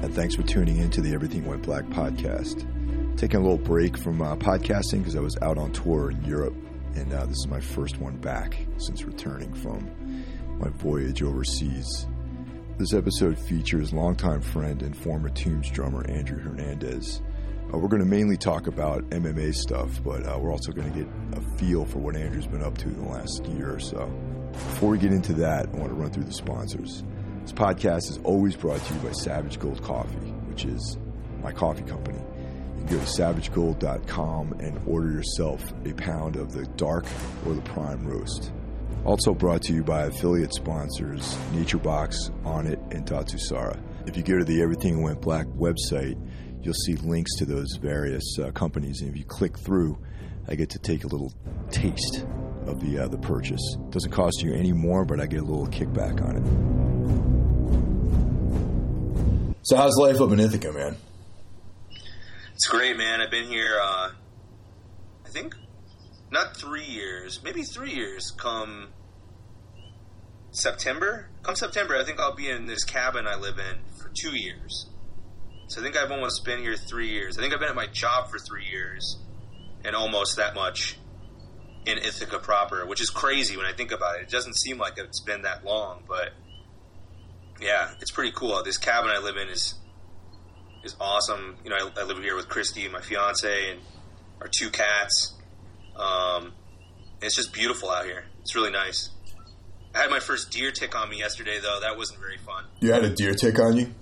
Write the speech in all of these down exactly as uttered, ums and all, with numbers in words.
And thanks for tuning in to the Everything Went Black podcast. Taking a little break from uh, podcasting because I was out on tour in Europe, and uh, this is my first one back since returning from my voyage overseas. This episode features longtime friend and former Toombs drummer Andrew Hernandez. Uh, we're going to mainly talk about M M A stuff, but uh, we're also going to get a feel for what Andrew's been up to in the last year or so. Before we get into that, I want to run through the sponsors. This podcast is always brought to you by Savage Gold Coffee, which is my coffee company. You can go to savage gold dot com and order yourself a pound of the dark or the prime roast. Also brought to you by affiliate sponsors NatureBox, Onnit, and Tatsusara. If you go to the Everything Went Black website, you'll see links to those various uh, companies. And if you click through, I get to take a little taste of the, uh, the purchase. It doesn't cost you any more, but I get a little kickback on it. So how's life up in Ithaca, man? It's great, man. I've been here, uh, I think, not three years, maybe three years come September. Come September, I think I'll be in this cabin I live in for two years. So I think I've almost been here three years. I think I've been at my job for three years and almost that much in Ithaca proper, which is crazy when I think about it. It doesn't seem like it's been that long, but... yeah, it's pretty cool. This cabin I live in is is awesome. You know, I, I live here with Christy, my fiance, and our two cats. Um, it's just beautiful out here. It's really nice. I had my first deer tick on me yesterday, though. That wasn't very fun. You had a deer tick on you?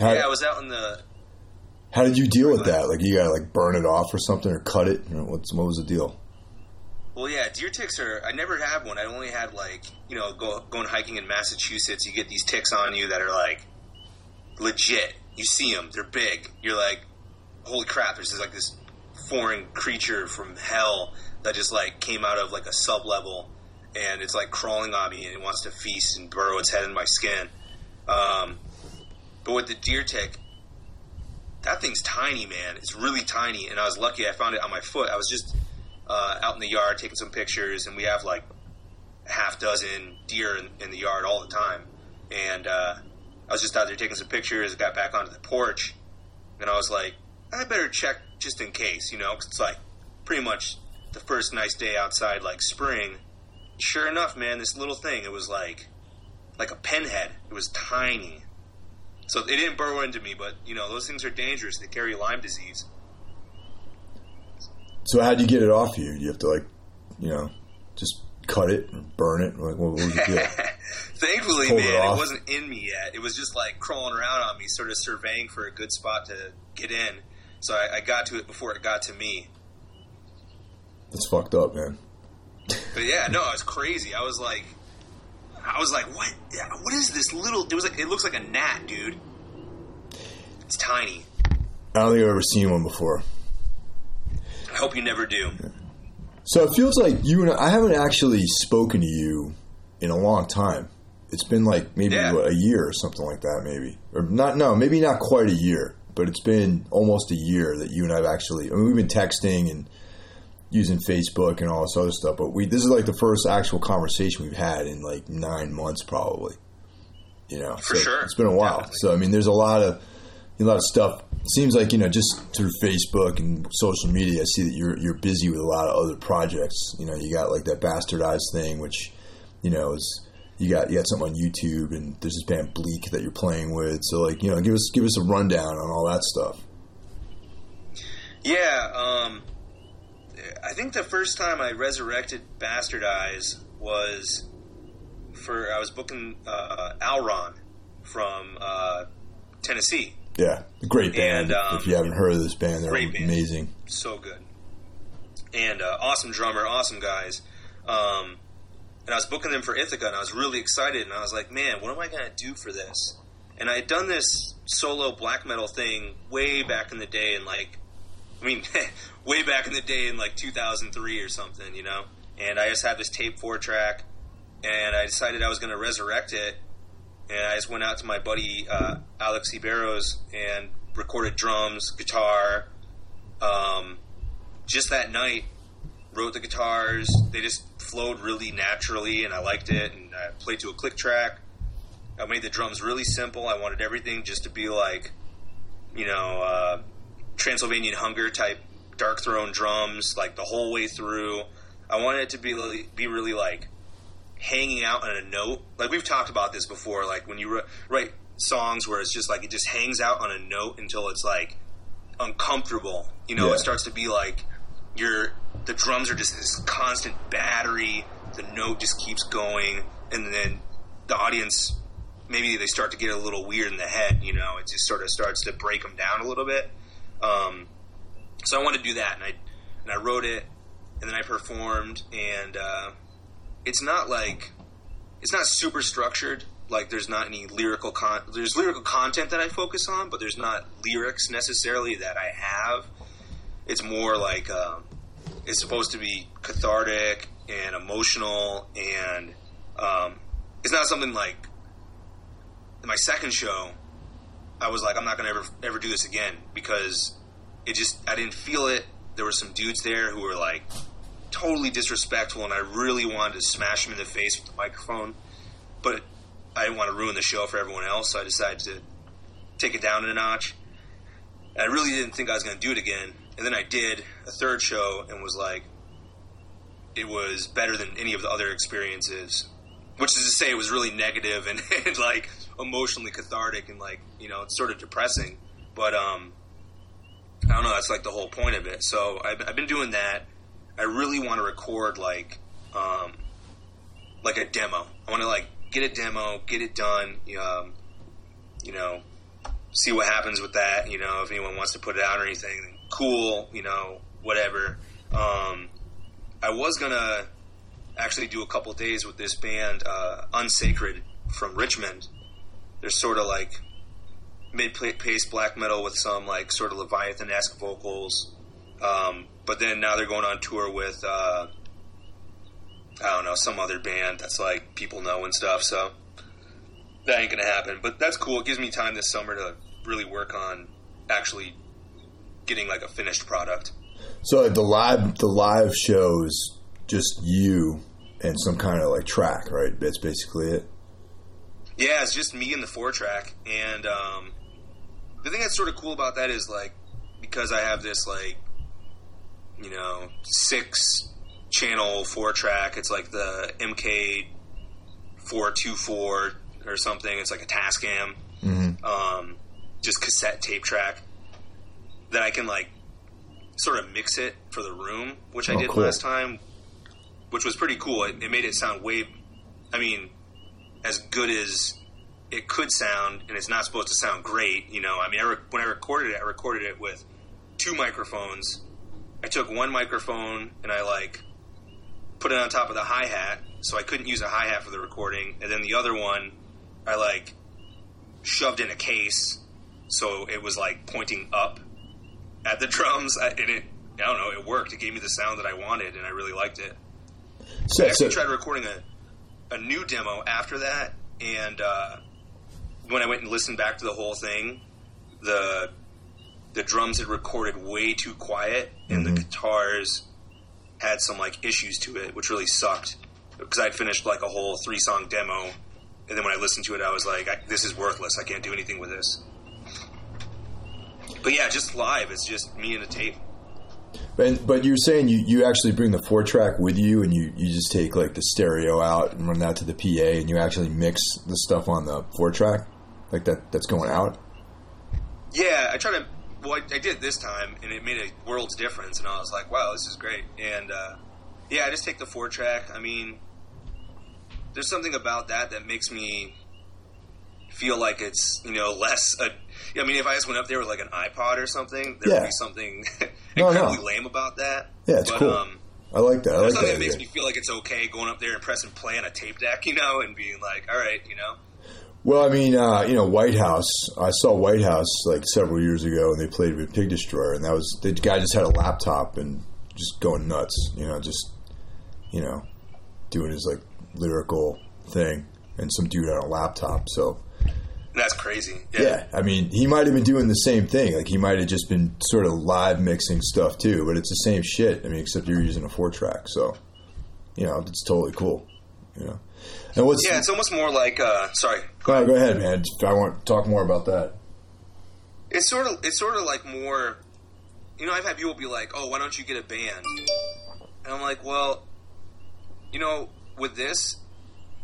How, yeah, I was out in the... How did you deal with that? Like, you got to, like, burn it off or something or cut it? You know, what's, what was the deal? Well, yeah, deer ticks are... I never had one. I only had, like, you know, go, going hiking in Massachusetts, you get these ticks on you that are, like, legit. You see them. They're big. You're like, holy crap, there's this, like, this foreign creature from hell that just, like, came out of, like, a sub-level, and it's, like, crawling on me, and it wants to feast and burrow its head in my skin. Um, but with the deer tick, that thing's tiny, man. It's really tiny, and I was lucky I found it on my foot. I was just... Uh, out in the yard taking some pictures, and we have like a half dozen deer in, in the yard all the time, and uh, I was just out there taking some pictures, got back onto the porch, and I was like, I better check just in case, you know, because it's like pretty much the first nice day outside, like spring. Sure enough, man, this little thing, it was like like a pinhead. It was tiny, so it didn't burrow into me, but you know, those things are dangerous. They carry Lyme disease. So how do you get it off you? Do you have to, like, you know, just cut it and burn it? Like, what would you do? Thankfully, Pull man, it, it wasn't in me yet. It was just, like, crawling around on me, sort of surveying for a good spot to get in. So I, I got to it before it got to me. That's fucked up, man. But, yeah, no, it was crazy. I was like, I was like, what? What is this little? It was like, it looks like a gnat, dude. It's tiny. I don't think I've ever seen one before. I hope you never do. So it feels like you and I, I haven't actually spoken to you in a long time. It's been like maybe yeah. a year or something like that, maybe. Or not, no, maybe not quite a year, but it's been almost a year that you and I've actually, I mean, we've been texting and using Facebook and all this other stuff, but we, this is like the first actual conversation we've had in like nine months probably, you know? For so sure. It's been a while. Definitely. So, I mean, there's a lot of, a lot of stuff. Seems like, you know, just through Facebook and social media, I see that you're you're busy with a lot of other projects. You know, you got like that Bastardize thing, which, you know, is you got you got something on YouTube, and there's this band Bleak that you're playing with. So, like, you know, give us give us a rundown on all that stuff. Yeah, um, I think the first time I resurrected Bastardize was for I was booking uh, Alron from uh, Tennessee. Yeah, great band. And, um, if you haven't heard of this band, they're great band. Amazing. So good. And uh, awesome drummer, awesome guys. Um, and I was booking them for Ithaca, and I was really excited, and I was like, man, what am I going to do for this? And I had done this solo black metal thing way back in the day in, like, I mean, way back in the day in, like, two thousand three or something, you know? And I just had this tape four track, and I decided I was going to resurrect it and I just went out to my buddy uh, Alex Ibero's and recorded drums, guitar. Um, just that night, wrote the guitars. They just flowed really naturally, and I liked it. And I played to a click track. I made the drums really simple. I wanted everything just to be like, you know, uh, Transylvanian Hunger type dark throne drums, like the whole way through. I wanted it to be really, be really like hanging out on a note. Like we've talked about this before, like when you re- write songs where it's just like it just hangs out on a note until it's like uncomfortable. You know, yeah. It starts to be like your the drums are just this constant battery. The note just keeps going, and then the audience, maybe they start to get a little weird in the head, you know. It just sort of starts to break them down a little bit. Um, so I wanted to do that, and I and I wrote it, and then I performed, and uh, it's not like, it's not super structured. Like there's not any lyrical, con- there's lyrical content that I focus on, but there's not lyrics necessarily that I have. It's more like, um, it's supposed to be cathartic and emotional, and um, it's not something like, my second show, I was like, I'm not going to ever ever do this again, because it just, I didn't feel it. There were some dudes there who were like totally disrespectful, and I really wanted to smash them in the face with the microphone, but I didn't want to ruin the show for everyone else, so I decided to take it down a notch. And I really didn't think I was going to do it again, and then I did a third show and was like, it was better than any of the other experiences, which is to say it was really negative and, and like emotionally cathartic and like, you know, it's sort of depressing, but um I don't know, that's like the whole point of it. So I've, I've been doing that. I really want to record like um like a demo. I want to like get a demo, get it done, um you know, see what happens with that, you know, if anyone wants to put it out or anything, then cool, you know, whatever. um I was gonna actually do a couple days with this band uh Unsacred from Richmond. They're sort of like mid-paced black metal with some like sort of Leviathan-esque vocals. Um, but then now they're going on tour with, uh, I don't know, some other band that's like people know and stuff. So that ain't going to happen. But that's cool. It gives me time this summer to really work on actually getting like a finished product. So the live, the live show is just you and some kind of like track, right? That's basically it. Yeah, it's just me and the four track, and um, the thing that's sort of cool about that is like, because I have this like, you know, six channel four track. It's like the M K four twenty-four or something. It's like a Tascam, mm-hmm. um, just cassette tape track that I can like sort of mix it for the room, which oh, I did cool. last time, which was pretty cool. It, it made it sound way, I mean. as good as it could sound, and it's not supposed to sound great, you know. I mean, I re- when I recorded it, I recorded it with two microphones. I took one microphone and I like put it on top of the hi-hat, so I couldn't use a hi-hat for the recording, and then the other one I like shoved in a case, so it was like pointing up at the drums, I, and it, I don't know, it worked. It gave me the sound that I wanted, and I really liked it. So, I actually so- tried recording a a new demo after that, and uh, when I went and listened back to the whole thing, the the drums had recorded way too quiet, and mm-hmm. the guitars had some like issues to it, which really sucked, because I'd finished like a whole three song demo, and then when I listened to it, I was like, I, this is worthless, I can't do anything with this. But yeah, just live, it's just me and a tape. And, but you were saying you, you actually bring the four track with you, and you, you just take like the stereo out and run that to the P A, and you actually mix the stuff on the four track, like that that's going out. Yeah, I try to. Well, I, I did this time, and it made a world's difference. And I was like, wow, this is great. And uh, yeah, I just take the four track. I mean, there's something about that that makes me feel like it's, you know, less. A, I mean, if I just went up there with like an iPod or something, there yeah. would be something no, incredibly no. lame about that. Yeah, it's but, cool. Um, I like that. I like something that, that makes me feel like it's okay going up there and pressing play on a tape deck, you know, and being like, all right, you know. Well, I mean, uh, you know, Whitehouse. I saw Whitehouse like several years ago, and they played with Pig Destroyer, and that was the guy just had a laptop and just going nuts, you know, just you know, doing his like lyrical thing. and some dude on a laptop. So that's crazy. Yeah. yeah. I mean, he might have been doing the same thing. Like, he might have just been sort of live mixing stuff too, but it's the same shit. I mean, except you're using a four track. So, you know, it's totally cool. You know? And what's yeah, it's almost more like, uh, sorry. Go ahead. Go ahead, man. I want to talk more about that. It's sort of, it's sort of like more, you know, I've had people be like, oh, why don't you get a band? And I'm like, well, you know, with this,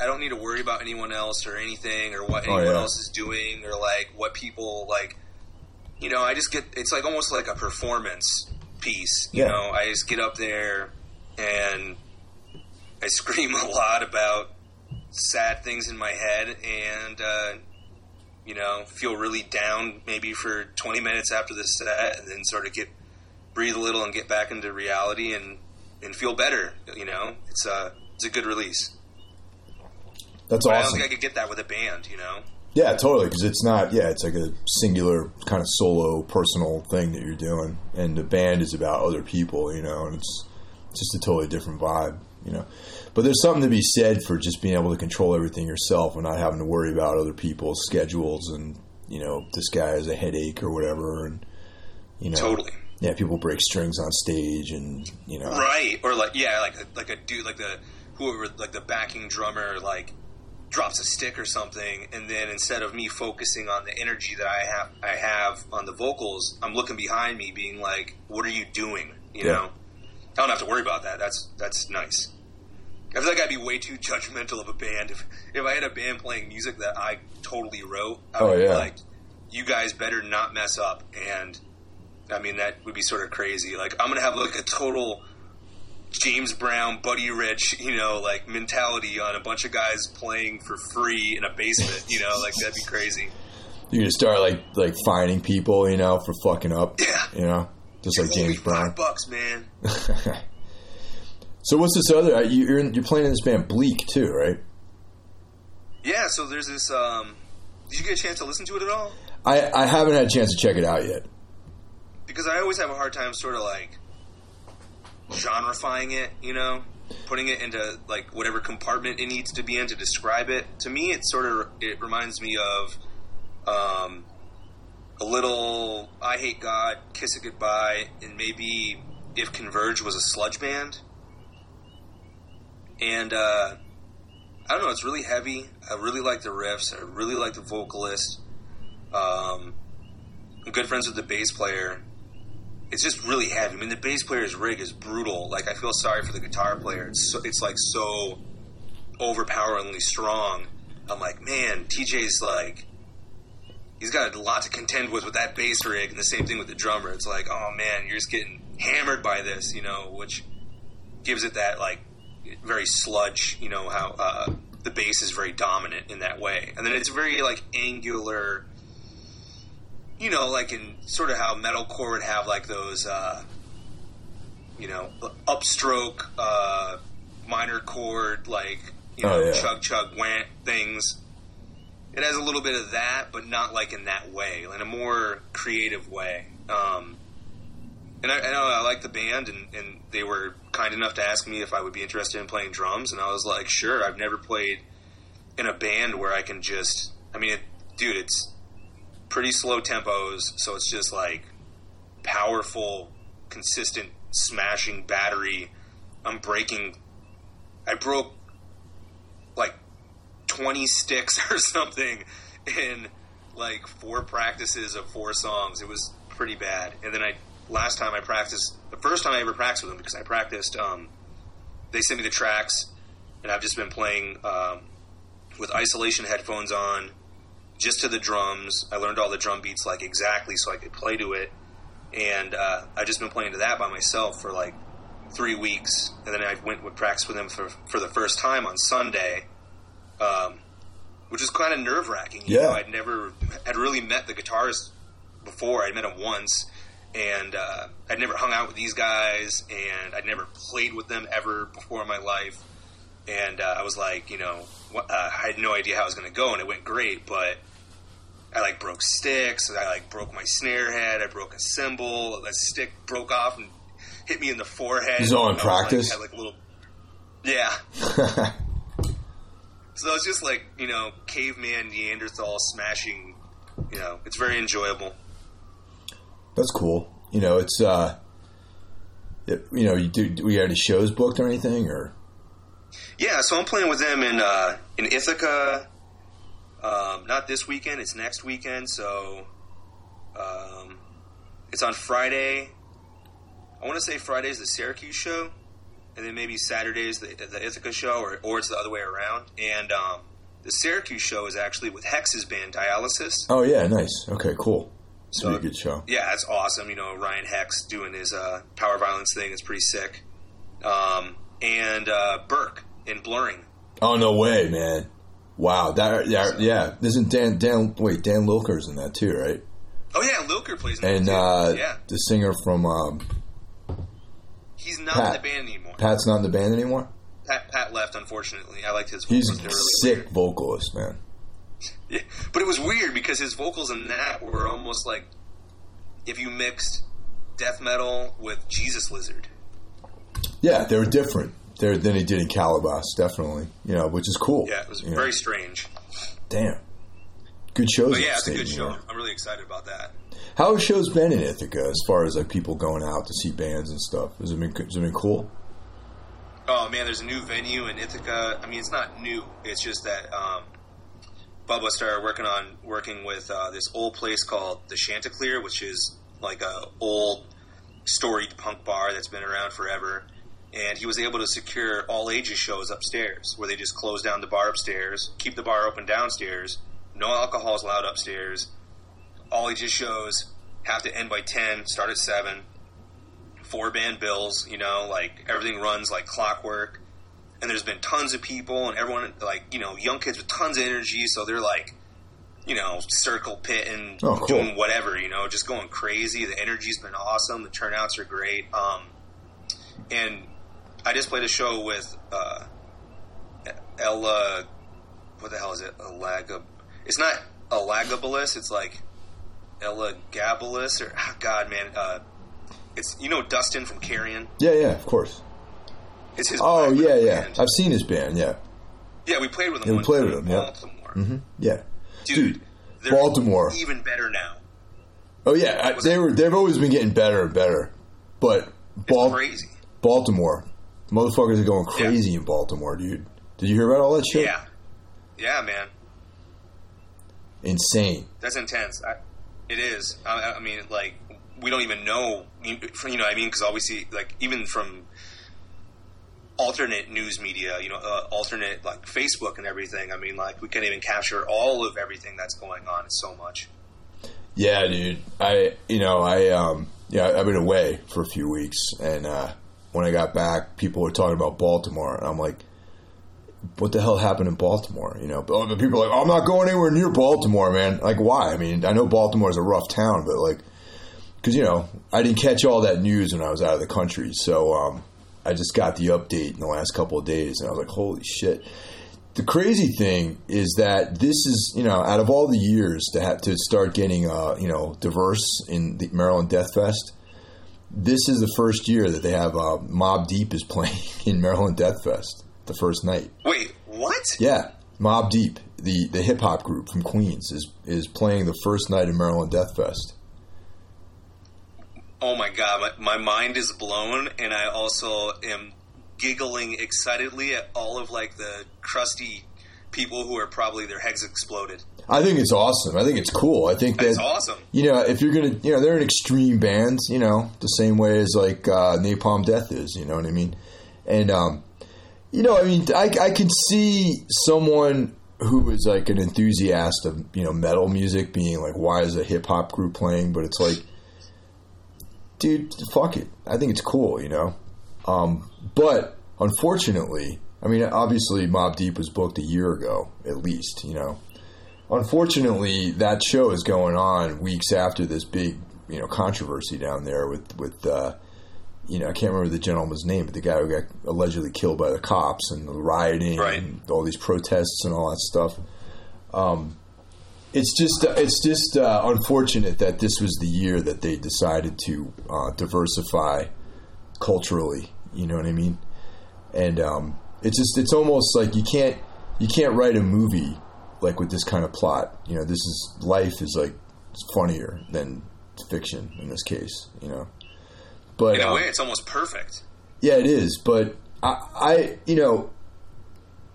I don't need to worry about anyone else or anything or what oh, anyone yeah. else is doing or like what people like, you know, I just get, it's like almost like a performance piece. You yeah. know, I just get up there and I scream a lot about sad things in my head and, uh, you know, feel really down maybe for twenty minutes after the set and then sort of get, breathe a little and get back into reality and, and feel better. You know, it's a, it's a good release. That's awesome. I don't think I could get that with a band, you know? Yeah, totally, because it's not, yeah, it's like a singular kind of solo, personal thing that you're doing, and the band is about other people, you know, and it's just a totally different vibe, you know? But there's something to be said for just being able to control everything yourself and not having to worry about other people's schedules and, you know, this guy has a headache or whatever, and, you know. Totally. Yeah, people break strings on stage and, you know. Right, or like, yeah, like, like a dude, like the, whoever, like the backing drummer, like, drops a stick or something, and then instead of me focusing on the energy that I have I have on the vocals, I'm looking behind me being like, what are you doing? You yeah. know? I don't have to worry about that. That's that's nice. I feel like I'd be way too judgmental of a band. If if I had a band playing music that I totally wrote, I would oh, yeah. be like, you guys better not mess up. And I mean, that would be sort of crazy. Like, I'm going to have like a total James Brown, Buddy Rich, you know, like mentality on a bunch of guys playing for free in a basement, you know, like that'd be crazy. You're gonna start like like fining people, you know, for fucking up, yeah, you know, just like James Brown. Five bucks, man. So what's this other? You're in, you're playing in this band Bleak too, right? Yeah. So there's this. Um, did you get a chance to listen to it at all? I I haven't had a chance to check it out yet. Because I always have a hard time, sort of like genre-fying it, you know, putting it into like whatever compartment it needs to be in to describe it. To me, it sort of it reminds me of um, a little I Hate God, Kiss It Goodbye, and maybe if Converge was a sludge band. And uh, I don't know, it's really heavy. I really like the riffs. I really like the vocalist. Um, I'm good friends with the bass player. It's just really heavy. I mean, the bass player's rig is brutal. Like, I feel sorry for the guitar player. It's, so, it's like, so overpoweringly strong. I'm like, man, T J's, like, he's got a lot to contend with with that bass rig, and the same thing with the drummer. It's like, oh, man, you're just getting hammered by this, you know, which gives it that, like, very sludge, you know, how uh, the bass is very dominant in that way. And then it's very, like, angular. You know, like in sort of how metalcore would have like those, uh, you know, upstroke, uh, minor chord, like, you know, oh, yeah. chug, chug, whant things. It has a little bit of that, but not like in that way, in a more creative way. Um, and I, I know I like the band, and, and they were kind enough to ask me if I would be interested in playing drums. And I was like, sure, I've never played in a band where I can just, I mean, it, dude, it's pretty slow tempos, so it's just like powerful, consistent, smashing battery. I'm breaking I broke like twenty sticks or something in like four practices of four songs. It was pretty bad. And then I last time I practiced the first time I ever practiced with them, because I practiced um, they sent me the tracks, and I've just been playing um, with isolation headphones on, just to the drums. I learned all the drum beats like exactly so I could play to it, and uh, I've just been playing to that by myself for like three weeks, and then I went with practice with them for, for the first time on Sunday, um, which was kind of nerve-wracking. You yeah. know, I'd never had really met the guitarist before. I'd met him once, and uh, I'd never hung out with these guys, and I'd never played with them ever before in my life, and uh, I was like, you know, Uh, I had no idea how it was going to go, and it went great, but I, like, broke sticks, I, like, broke my snare head, I broke a cymbal, that stick broke off and hit me in the forehead. It was all in practice? I was, like, had, like, a little... Yeah. It's So it's just like, you know, caveman Neanderthal smashing, you know, it's very enjoyable. That's cool. You know, it's, uh, it, you know, you do, do we have any shows booked or anything, or? Yeah, so I'm playing with them in, uh, in Ithaca, um, not this weekend, it's next weekend, so, um, it's on Friday. I want to say Friday's the Syracuse show, and then maybe Saturday's the, the Ithaca show, or, or it's the other way around, and, um, the Syracuse show is actually with Hex's band, Dialysis. Oh, yeah, nice. Okay, cool. It's so, a good show. Yeah, it's awesome. You know, Ryan Hex doing his uh, power violence thing. It's pretty sick. Um, and uh, Burke in Blurring. Oh, no way, man. Wow. That, that yeah. Isn't Dan, Dan, wait, Dan Lilker's in that too, right? Oh, yeah, Lilker plays in and, that too. And uh, yeah. the singer from... Um, He's not Pat. in the band anymore. Pat's not in the band anymore? Pat, Pat left, unfortunately. I liked his vocals. He's a really sick weird. vocalist, man. Yeah, but it was weird because his vocals in that were almost like if you mixed death metal with Jesus Lizard. Yeah, they were different there than he did in Calabas, definitely. You know, which is cool. Yeah, it was very know. strange. Damn. Good shows. But yeah, it's a good show. There. I'm really excited about that. How have shows been in Ithaca as far as like people going out to see bands and stuff? Has it been, has it been cool? Oh, man, there's a new venue in Ithaca. I mean, it's not new. It's just that um, Bubba started working on working with uh, this old place called the Chanticleer, which is like a old storied punk bar that's been around forever. And he was able to secure all ages shows upstairs, where they just close down the bar upstairs, keep the bar open downstairs, no alcohol is allowed upstairs, all ages shows have to end by ten, start at seven. Four band bills, you know, like everything runs like clockwork, and there's been tons of people, and everyone, like, you know, young kids with tons of energy, so they're like, you know, circle pitting, oh, cool. doing whatever, you know, just going crazy. The energy's been awesome, the turnouts are great. Um, and I just played a show with uh, Ella, what the hell is it? Ella, it's not Ella Gabalus, it's like Ella Gabalus, or oh God, man, uh. It's, you know, Dustin from Carrion? Yeah, yeah, of course. It's his Oh, yeah, yeah. Band. I've seen his band, yeah. Yeah, we played with him. Yeah, we played with him, yeah. Baltimore. Mm-hmm. Yeah. Dude, Dude Baltimore. Even better now. Oh, yeah. I, they were, they've always been getting better and better. But Bal- crazy. Baltimore. Motherfuckers are going crazy yeah. in Baltimore, dude. Did you hear about all that shit? Yeah. Yeah, man. Insane. That's intense. I, it is. I, I mean, like... we don't even know, you know what I mean? Because obviously, like, even from alternate news media, you know, uh, alternate, like, Facebook and everything, I mean, like, we can't even capture all of everything that's going on. It's so much. Yeah, dude. I, you know, I, um, yeah, I've been away for a few weeks, and uh, when I got back, people were talking about Baltimore, and I'm like, what the hell happened in Baltimore? You know, but people are like, I'm not going anywhere near Baltimore, man. Like, why? I mean, I know Baltimore's a rough town, but, like, because, you know, I didn't catch all that news when I was out of the country. So um, I just got the update in the last couple of days. And I was like, holy shit. The crazy thing is that this is, you know, out of all the years to have to start getting, uh, you know, diverse in the Maryland Death Fest, this is the first year that they have uh, Mobb Deep is playing in Maryland Death Fest the first night. Wait, what? Yeah. Mobb Deep, the, the hip-hop group from Queens, is, is playing the first night of Maryland Death Fest. Oh my God, my, my mind is blown, and I also am giggling excitedly at all of, like, the crusty people who are probably their heads exploded. I think it's awesome. I think it's cool. I think that, that's awesome. You know, if you're going to, you know, they're an extreme band, you know, the same way as, like, uh, Napalm Death is, you know what I mean? And, um, you know, I mean, I, I could see someone who is, like, an enthusiast of, you know, metal music being like, why is a hip-hop group playing? But it's like, dude, fuck it. I think it's cool, you know? Um, but, unfortunately, I mean, obviously Mobb Deep was booked a year ago, at least, you know? Unfortunately, that show is going on weeks after this big, you know, controversy down there with, with uh, you know, I can't remember the gentleman's name, but the guy who got allegedly killed by the cops and the rioting right. and all these protests and all that stuff. Um It's just it's just uh, unfortunate that this was the year that they decided to uh, diversify culturally. You know what I mean? And um, it's just it's almost like you can't you can't write a movie like with this kind of plot. You know, this is life is like it's funnier than fiction in this case. You know, but in a way, um, it's almost perfect. Yeah, it is. But I, I, you know,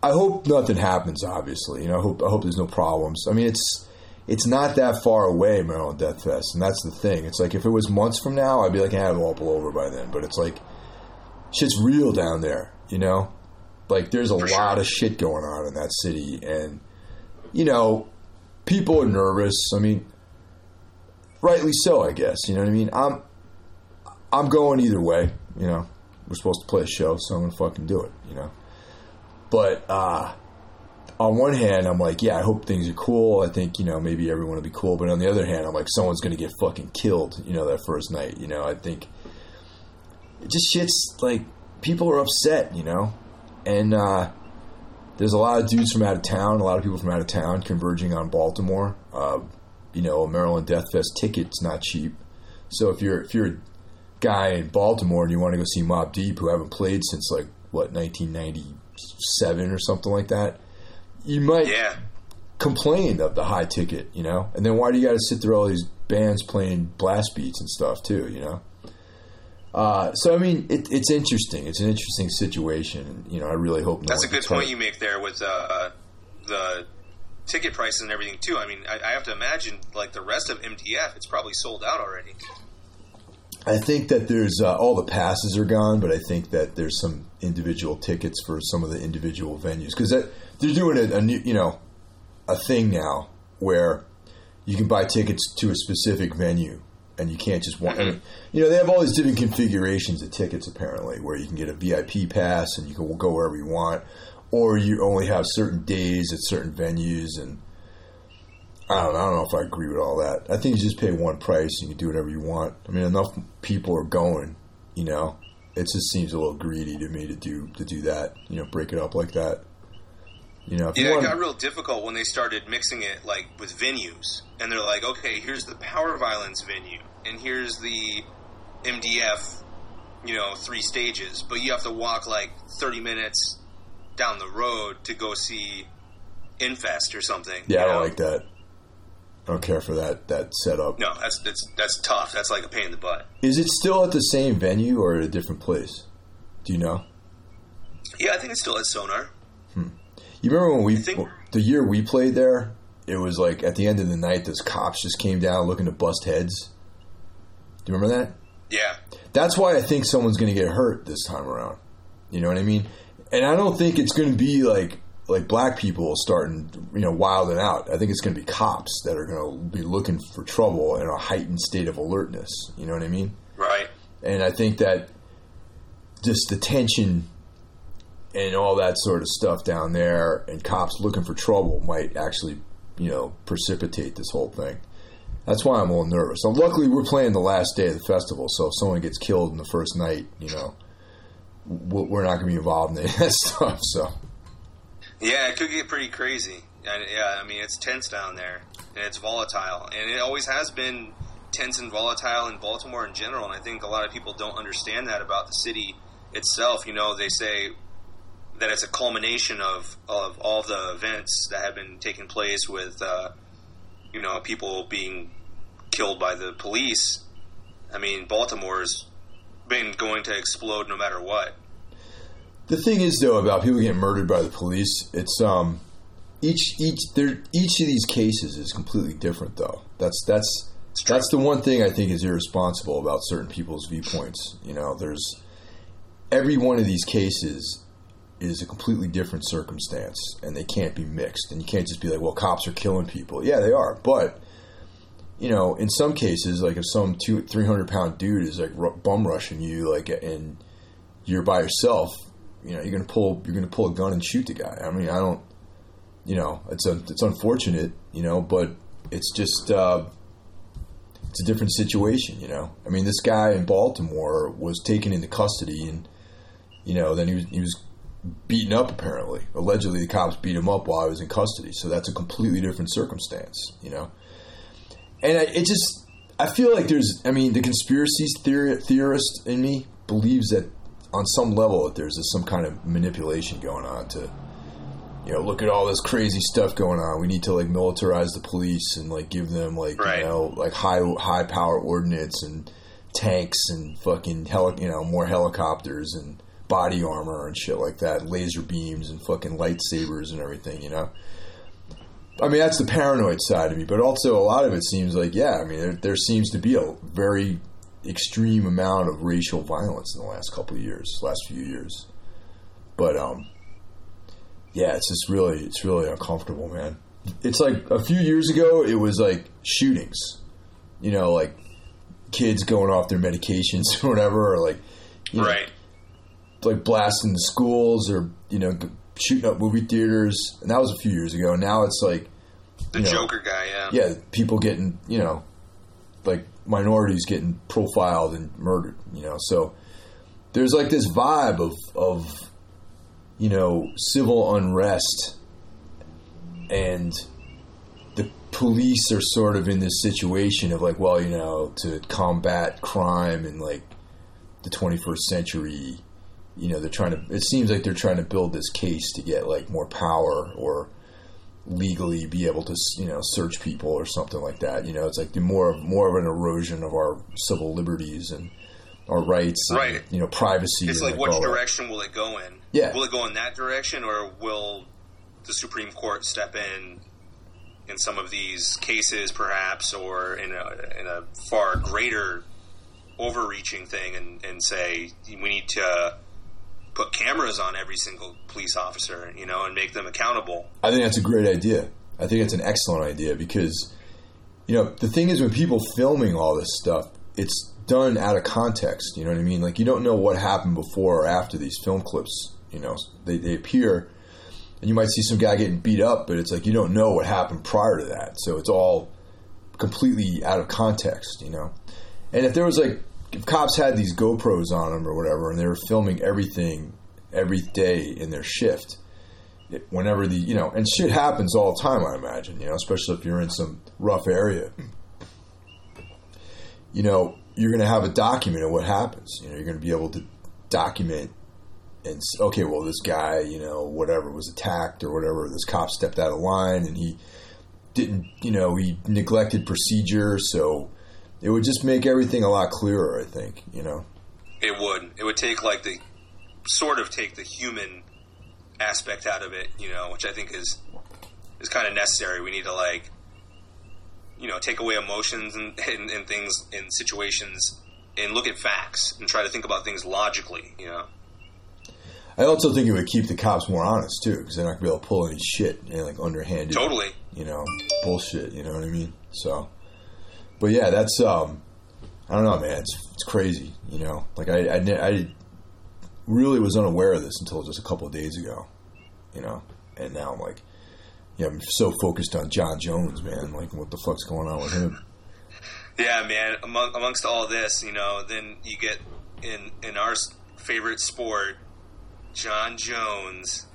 I hope nothing happens. Obviously, you know, I hope I hope there's no problems. I mean, it's. It's not that far away, Maryland Death Fest, and that's the thing. It's like if it was months from now, I'd be like, "Ah, it'll all blow over by then." But it's like shit's real down there, you know. Like there's a For lot sure. of shit going on in that city, and you know, people are nervous. I mean, rightly so, I guess. You know what I mean? I'm, I'm going either way. You know, we're supposed to play a show, so I'm gonna fucking do it. You know, but. uh On one hand, I'm like, yeah, I hope things are cool. I think, you know, maybe everyone will be cool. But on the other hand, I'm like, someone's going to get fucking killed, you know, that first night. You know, I think it just shit's like people are upset, you know. And uh, there's a lot of dudes from out of town, a lot of people from out of town converging on Baltimore. Uh, you know, a Maryland Death Fest ticket's not cheap. So if you're if you're a guy in Baltimore and you want to go see Mobb Deep, who haven't played since like, what, nineteen ninety-seven or something like that. You might yeah. complain of the high ticket, you know? And then why do you got to sit through all these bands playing blast beats and stuff, too, you know? Uh, so, I mean, it, it's interesting. It's an interesting situation. You know, I really hope... No That's a good point you make there with uh, the ticket prices and everything, too. I mean, I, I have to imagine, like, the rest of M D F, it's probably sold out already. I think that there's... Uh, all the passes are gone, but I think that there's some individual tickets for some of the individual venues. Because that... They're doing a, a new, you know, a thing now where you can buy tickets to a specific venue, and you can't just want. I mean, you know, they have all these different configurations of tickets apparently, where you can get a V I P pass and you can go wherever you want, or you only have certain days at certain venues. And I don't, I don't know if I agree with all that. I think you just pay one price and you can do whatever you want. I mean, enough people are going, you know. It just seems a little greedy to me to do to do that. You know, break it up like that. You know, yeah, it got real difficult when they started mixing it, like, with venues. And they're like, okay, here's the Power Violence venue, and here's the M D F, you know, three stages. But you have to walk, like, thirty minutes down the road to go see Infest or something. Yeah, you know? I don't like that. I don't care for that, that setup. No, that's, that's, that's tough. That's like a pain in the butt. Is it still at the same venue or at a different place? Do you know? Yeah, I think it's still at Sonar. Hmm. You remember when we, think, the year we played there, it was like at the end of the night, those cops just came down looking to bust heads. Do you remember that? Yeah. That's why I think someone's going to get hurt this time around. You know what I mean? And I don't think it's going to be like like black people starting, you know, wilding out. I think it's going to be cops that are going to be looking for trouble in a heightened state of alertness. You know what I mean? Right. And I think that just the tension... and all that sort of stuff down there, and cops looking for trouble might actually, you know, precipitate this whole thing. That's why I'm a little nervous. So luckily, we're playing the last day of the festival, so if someone gets killed in the first night, you know, we're not going to be involved in any of that stuff. So, yeah, it could get pretty crazy. And, yeah, I mean, it's tense down there, and it's volatile, and it always has been tense and volatile in Baltimore in general. And I think a lot of people don't understand that about the city itself. You know, they say. That it's a culmination of, of all the events that have been taking place with, uh, you know, people being killed by the police. I mean, Baltimore's been going to explode no matter what. The thing is, though, about people getting murdered by the police, it's um, each each there each of these cases is completely different, though. That's that's that's the one thing I think is irresponsible about certain people's viewpoints. You know, there's every one of these cases. Is a completely different circumstance, and they can't be mixed. And you can't just be like, well, cops are killing people. Yeah, they are. But, you know, in some cases, like if some two, three hundred pound dude is like r- bum rushing you, like, and you're by yourself, you know, you're going to pull, you're going to pull a gun and shoot the guy. I mean, I don't, you know, it's a, it's unfortunate, you know, but it's just, uh, it's a different situation, you know? I mean, this guy in Baltimore was taken into custody and, you know, then he was, he was, beaten up apparently. Allegedly the cops beat him up while I was in custody. So that's a completely different circumstance, you know? And I, it just, I feel like there's, I mean, the conspiracy theor- theorist in me believes that on some level that there's a, some kind of manipulation going on to you know, look at all this crazy stuff going on. We need to, like, militarize the police and, like, give them, like, right. you know, like, high high power ordnance and tanks and fucking, heli- you know, more helicopters and body armor and shit like that, laser beams and fucking lightsabers and everything, you know? I mean, that's the paranoid side of me, but also a lot of it seems like, yeah, I mean, there, there seems to be a very extreme amount of racial violence in the last couple of years, last few years. But, um... yeah, it's just really, it's really uncomfortable, man. It's like a few years ago, it was like shootings, you know, like kids going off their medications or whatever, or like, you right, know, like blasting the schools or, you know, shooting up movie theaters. And that was a few years ago. And now it's like the you know, Joker guy, yeah, yeah, people getting, you know, like minorities getting profiled and murdered, you know. So there's like this vibe of of. you know, civil unrest, and the police are sort of in this situation of like, well, you know, to combat crime in like the twenty-first century, you know, they're trying to, it seems like they're trying to build this case to get like more power or legally be able to, you know, search people or something like that. You know, it's like the more, more of an erosion of our civil liberties and our rights, right. and, you know, privacy. It's like, like which direction that. will it go in? Yeah. Will it go in that direction, or will the Supreme Court step in in some of these cases, perhaps, or in a, in a far greater overreaching thing and, and say, we need to put cameras on every single police officer, you know, and make them accountable? I think that's a great idea. I think it's an excellent idea because, you know, the thing is when people filming all this stuff, it's done out of context, you know what I mean? Like, you don't know what happened before or after these film clips, you know, they, they appear, and you might see some guy getting beat up, but it's like, you don't know what happened prior to that, so it's all completely out of context, you know? And if there was, like, if cops had these GoPros on them or whatever, and they were filming everything every day in their shift, it, whenever the, you know, and shit happens all the time, I imagine, you know, especially if you're in some rough area, you know, you're going to have a document of what happens. You know, you're going to be able to document and say, okay, well, this guy, you know, whatever, was attacked or whatever. This cop stepped out of line and he didn't, you know, he neglected procedure. So it would just make everything a lot clearer, I think, you know. It would. It would take like the, sort of take the human aspect out of it, you know, which I think is, is kind of necessary. We need to like, you know, take away emotions and, and, and things in situations and look at facts and try to think about things logically, you know? I also think it would keep the cops more honest, too, because they're not going to be able to pull any shit, you know, like underhanded. Totally. You know, bullshit, you know what I mean? So, but yeah, that's, um, I don't know, man, it's, it's crazy, you know? Like, I, I, I really was unaware of this until just a couple of days ago, you know? And now I'm like, yeah, I'm so focused on John Jones, man. Like, what the fuck's going on with him? Yeah, man. Among, amongst all this, you know, then you get in in our favorite sport, John Jones.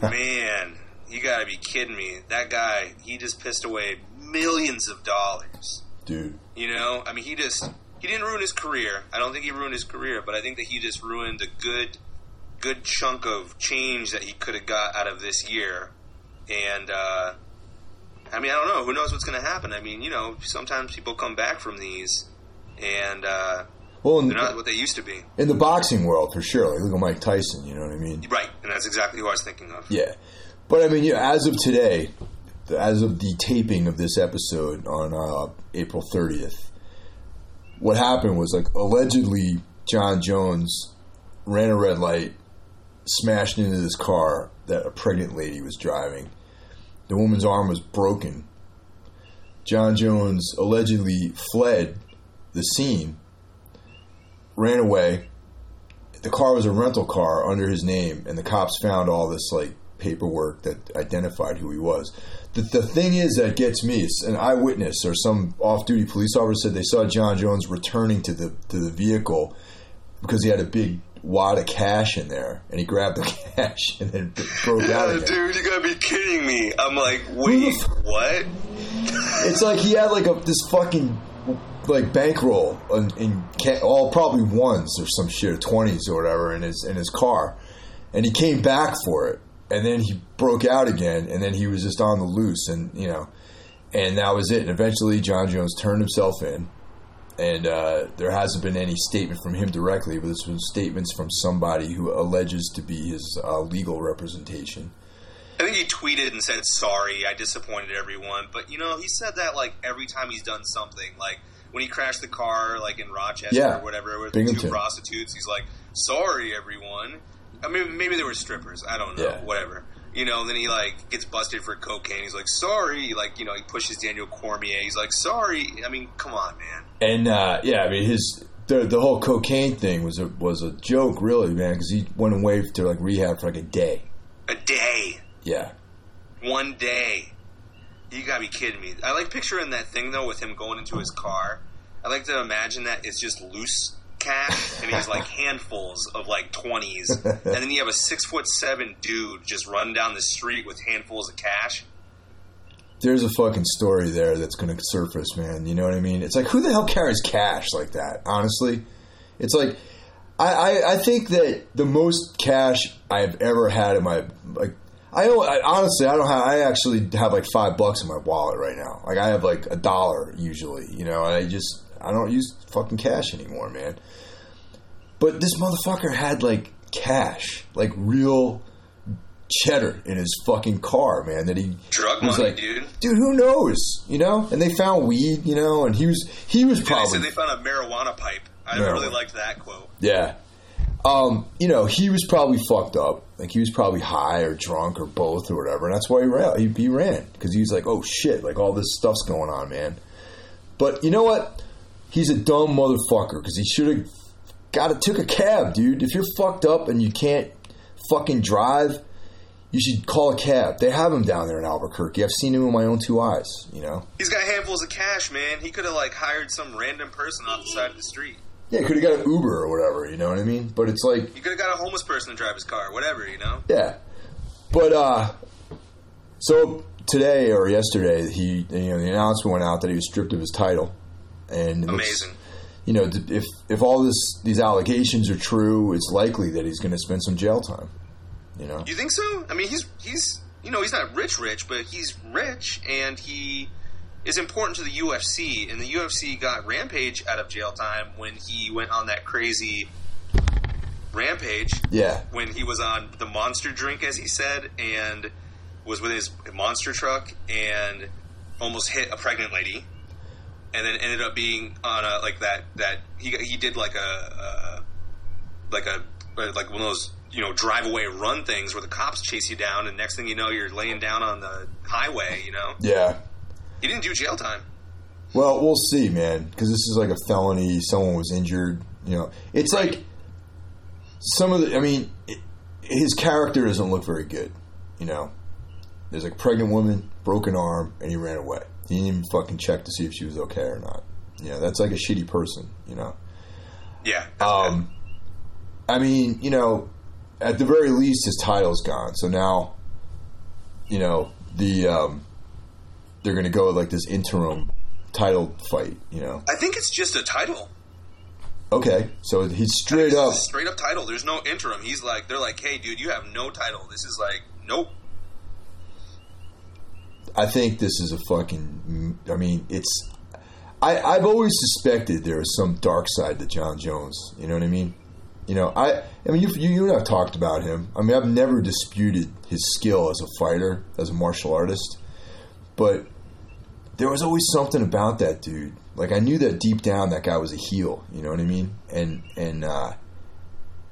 Man, you gotta be kidding me. That guy, he just pissed away millions of dollars, dude. You know, I mean, he just he didn't ruin his career. I don't think he ruined his career, but I think that he just ruined a good good chunk of change that he could have got out of this year. And, uh, I mean, I don't know. Who knows what's going to happen? I mean, you know, sometimes people come back from these, and uh, well, they're the, not what they used to be. In the boxing world, for sure. Like, look at Mike Tyson, you know what I mean? Right, and that's exactly who I was thinking of. Yeah. But, I mean, you know, as of today, as of the taping of this episode on uh, April thirtieth, what happened was, like, allegedly John Jones ran a red light, smashed into this car that a pregnant lady was driving. The woman's arm was broken. John Jones allegedly fled the scene, ran away. The car was a rental car under his name, and the cops found all this like paperwork that identified who he was. The, the thing is that gets me is an eyewitness or some off-duty police officer said they saw John Jones returning to the to the vehicle because he had a big wad of cash in there, and he grabbed the cash and then broke yeah, out again. Dude, you gotta be kidding me. I'm like, wait, what? It's like he had like a this fucking like bankroll in, in all probably ones or some shit, twenties or whatever in his in his car, and he came back for it, and then he broke out again, and then he was just on the loose, and you know, and that was it. And eventually, John Jones turned himself in, and uh, there hasn't been any statement from him directly, but it's been statements from somebody who alleges to be his uh, legal representation. I think he tweeted and said, "Sorry, I disappointed everyone." But you know, he said that like every time he's done something, like when he crashed the car, like in Rochester yeah. or whatever, with Binghamton. Two prostitutes. He's like, "Sorry, everyone." I mean, maybe they were strippers. I don't know. Yeah. Whatever. You know, then he, like, gets busted for cocaine. He's like, sorry. Like, you know, he pushes Daniel Cormier. He's like, sorry. I mean, come on, man. And, uh, yeah, I mean, his the, the whole cocaine thing was a, was a joke, really, man, because he went away to, like, rehab for, like, a day. A day? Yeah. One day. You gotta be kidding me. I like picturing that thing, though, with him going into his car. I like to imagine that it's just loose cash, and he's like handfuls of like twenties, and then you have a six foot seven dude just run down the street with handfuls of cash. There's a fucking story there that's going to surface, man. You know what I mean? It's like, who the hell carries cash like that? Honestly, it's like I, I, I think that the most cash I've ever had in my like I, I honestly I don't have I actually have like five bucks in my wallet right now. Like I have like a dollar usually, you know, and I just. I don't use fucking cash anymore, man. But this motherfucker had, like, cash. Like, real cheddar in his fucking car, man. That he Drug was money, like, dude. Dude, who knows? You know? And they found weed, you know? And he was he was probably... Yeah, they said they found a marijuana pipe. I no. really liked that quote. Yeah. Um, you know, he was probably fucked up. Like, he was probably high or drunk or both or whatever. And that's why he ran. He, he ran. Because he was like, oh, shit. Like, all this stuff's going on, man. But you know what? He's a dumb motherfucker because he should have got it. Took a cab, dude. If you're fucked up and you can't fucking drive, you should call a cab. They have him down there in Albuquerque. I've seen him with my own two eyes. You know, he's got handfuls of cash, man. He could have like hired some random person off the side of the street. Yeah, could have got an Uber or whatever. You know what I mean? But it's like you could have got a homeless person to drive his car, whatever. You know? Yeah. But uh, so today or yesterday, he you know the announcement went out that he was stripped of his title. And it amazing looks, you know, if if all this these allegations are true, it's likely that he's going to spend some jail time. You know, you think so? I mean, he's he's you know he's not rich rich, but he's rich, and he is important to the U F C. And the U F C got Rampage out of jail time when he went on that crazy rampage. Yeah, when he was on the monster drink, as he said, and was with his monster truck and almost hit a pregnant lady. And then ended up being on a like that that he he did like a uh, like a like one of those you know drive away run things where the cops chase you down, and next thing you know you're laying down on the highway. You know. Yeah. He didn't do jail time. Well, we'll see, man, because this is like a felony. Someone was injured. You know, it's right. like some of the. I mean, it, his character doesn't look very good. You know, there's like pregnant woman, broken arm, and he ran away. He didn't even fucking check to see if she was okay or not. You know, that's like a shitty person, you know? Yeah. Um, good. I mean, you know, at the very least, his title's gone. So now, you know, the um, they're going to go with, like, this interim title fight, you know? I think it's just a title. Okay. So he's straight up. Straight up title. There's no interim. He's like, they're like, hey, dude, you have no title. This is like, nope. I think this is a fucking... I mean, it's... I, I've always suspected there is some dark side to John Jones. You know what I mean? You know, I... I mean, you, you and I have talked about him. I mean, I've never disputed his skill as a fighter, as a martial artist. But there was always something about that dude. Like, I knew that deep down that guy was a heel. You know what I mean? And, and uh...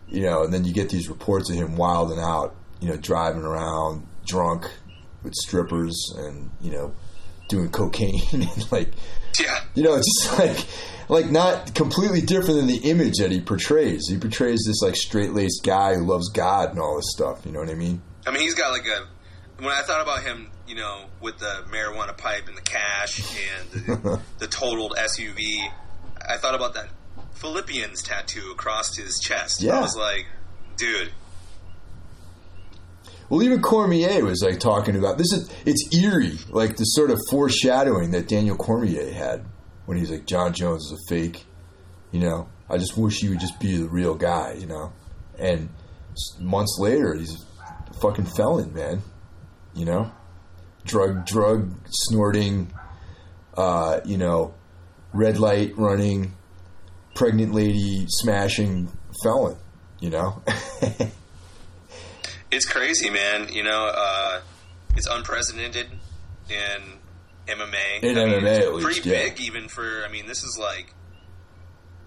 You know, and then you get these reports of him wilding out. You know, driving around, drunk... with strippers and, you know, doing cocaine and, like, yeah. you know, just, like, like not completely different than the image that he portrays. He portrays this, like, straight-laced guy who loves God and all this stuff, you know what I mean? I mean, he's got, like, a... When I thought about him, you know, with the marijuana pipe and the cash and the, the totaled S U V, I thought about that Philippians tattoo across his chest. Yeah. I was like, dude... Well, even Cormier was like talking about this. Is it's eerie, like the sort of foreshadowing that Daniel Cormier had when he's like, John Jones is a fake. You know, I just wish he would just be the real guy. You know, and months later, he's a fucking felon, man. You know, drug, drug snorting, uh, you know, red light running, pregnant lady smashing felon, you know. It's crazy, man. You know, uh, it's unprecedented in M M A. In I mean, M M A, it's at least, pretty yeah. big, even for. I mean, this is like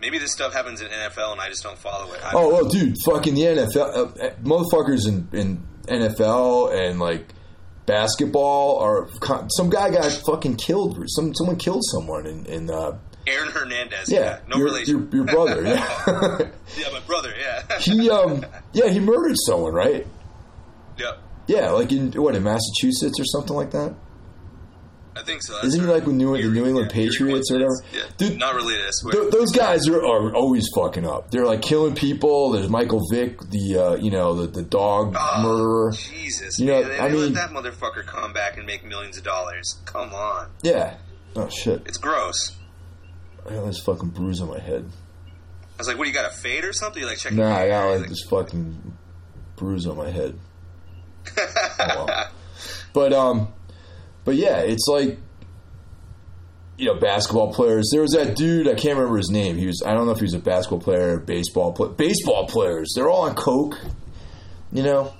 maybe this stuff happens in N F L, and I just don't follow it. I oh, oh, dude, fucking the N F L, uh, motherfuckers in, in N F L and like basketball are some guy got fucking killed. Some someone killed someone in in. Uh, Aaron Hernandez, yeah, yeah. no your, relation. Your, your brother, yeah, yeah, my brother, yeah. He, um, yeah, he murdered someone, right? Yeah, yeah, like in what in Massachusetts or something like that. I think so. That's Isn't right. he like with New, New England yeah, Patriots or whatever? Yeah. Dude, not related. I swear. Th- those guys are, are always fucking up. They're like killing people. There's Michael Vick, the uh, you know the, the dog oh, murderer. Jesus, you know, man, they, I they mean, let that motherfucker come back and make millions of dollars. Come on. Yeah. Oh shit. It's gross. I got this fucking bruise on my head. I was like, "What? You got a fade or something?" You're like, check. Nah, I got like, like this fucking bruise on my head. Oh, well. But um, but yeah, it's like, you know, basketball players. There was that dude. I can't remember his name. He was. I don't know if he was a basketball player, baseball player. Baseball players. They're all on coke. You know,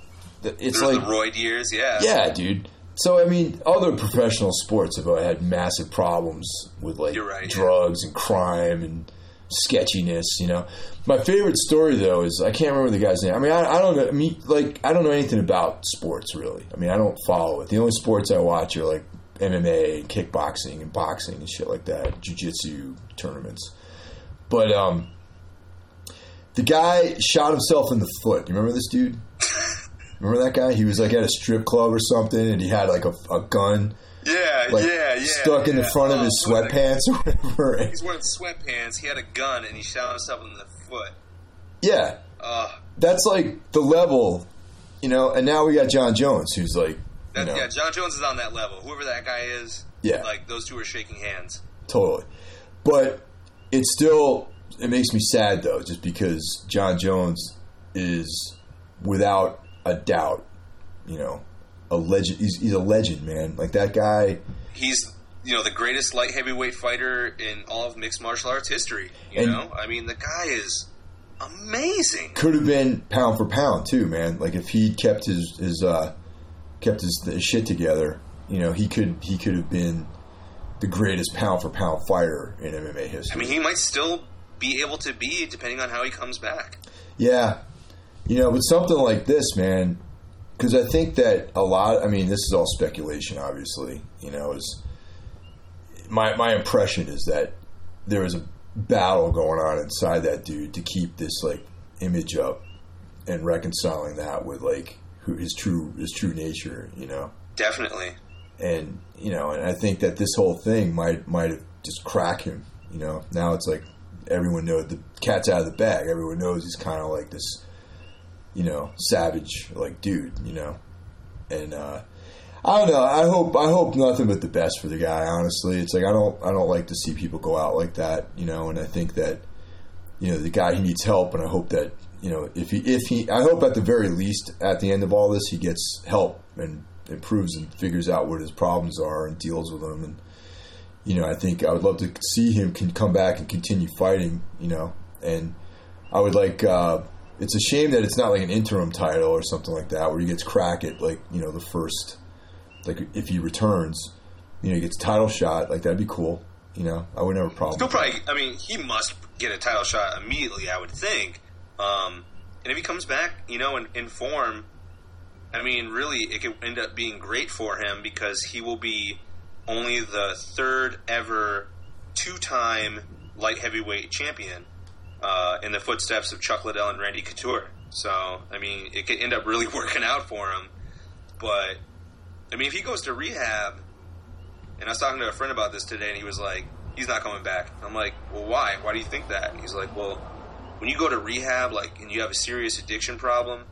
it's Through like the roid years. Yeah. Yeah, dude. So, I mean, other professional sports have had massive problems with, like, right, drugs yeah. and crime and sketchiness, you know. My favorite story, though, is I can't remember the guy's name. I mean, I, I don't know. I mean, like, I don't know anything about sports, really. I mean, I don't follow it. The only sports I watch are, like, M M A, kickboxing, and boxing and shit like that, jiu-jitsu tournaments. But um, the guy shot himself in the foot. You remember this dude? Remember that guy? He was like at a strip club or something, and he had like a, a gun, yeah, like yeah, yeah, stuck yeah. in the front oh, of his sweatpants or whatever. He's wearing sweatpants. He had a gun, and he shot himself in the foot. Yeah, uh, that's like the level, you know. And now we got John Jones, who's like, that, you know, yeah, John Jones is on that level. Whoever that guy is, yeah, like those two are shaking hands. Totally, but it's still it makes me sad though, just because John Jones is without a doubt, you know, a legend. He's, he's a legend, man. Like that guy. He's, you know, the greatest light heavyweight fighter in all of mixed martial arts history. You know, I mean, the guy is amazing. Could have been pound for pound too, man. Like if he kept his his uh, kept his, his shit together, you know, he could he could have been the greatest pound for pound fighter in M M A history. I mean, he might still be able to be, depending on how he comes back. Yeah. You know, with something like this, man, because I think that a lot, I mean, this is all speculation, obviously, you know, is my my impression is that there was a battle going on inside that dude to keep this, like, image up and reconciling that with, like, who his true, his true nature, you know? Definitely. And, you know, and I think that this whole thing might, might have just cracked him, you know? Now it's like everyone knows, the cat's out of the bag. Everyone knows he's kind of like this, you know, savage, like, dude, you know, and, uh, I don't know. I hope, I hope nothing but the best for the guy. Honestly, it's like, I don't, I don't like to see people go out like that, you know? And I think that, you know, the guy, he needs help. And I hope that, you know, if he, if he, I hope at the very least at the end of all this, he gets help and improves and figures out what his problems are and deals with them. And, you know, I think I would love to see him can come back and continue fighting, you know, and I would like, uh, it's a shame that it's not like an interim title or something like that where he gets crack at, like, you know, the first, like, if he returns, you know, he gets a title shot. Like, that'd be cool. You know, I wouldn't have a problem. He'll probably, I mean, he must get a title shot immediately, I would think. Um, and if he comes back, you know, in, in form, I mean, really, it could end up being great for him because he will be only the third ever two-time light heavyweight champion. Uh, in the footsteps of Chuck Liddell and Randy Couture. So, I mean, it could end up really working out for him. But, I mean, if he goes to rehab, and I was talking to a friend about this today, and he was like, he's not coming back. I'm like, well, why? Why do you think that? And he's like, well, when you go to rehab, like, and you have a serious addiction problem,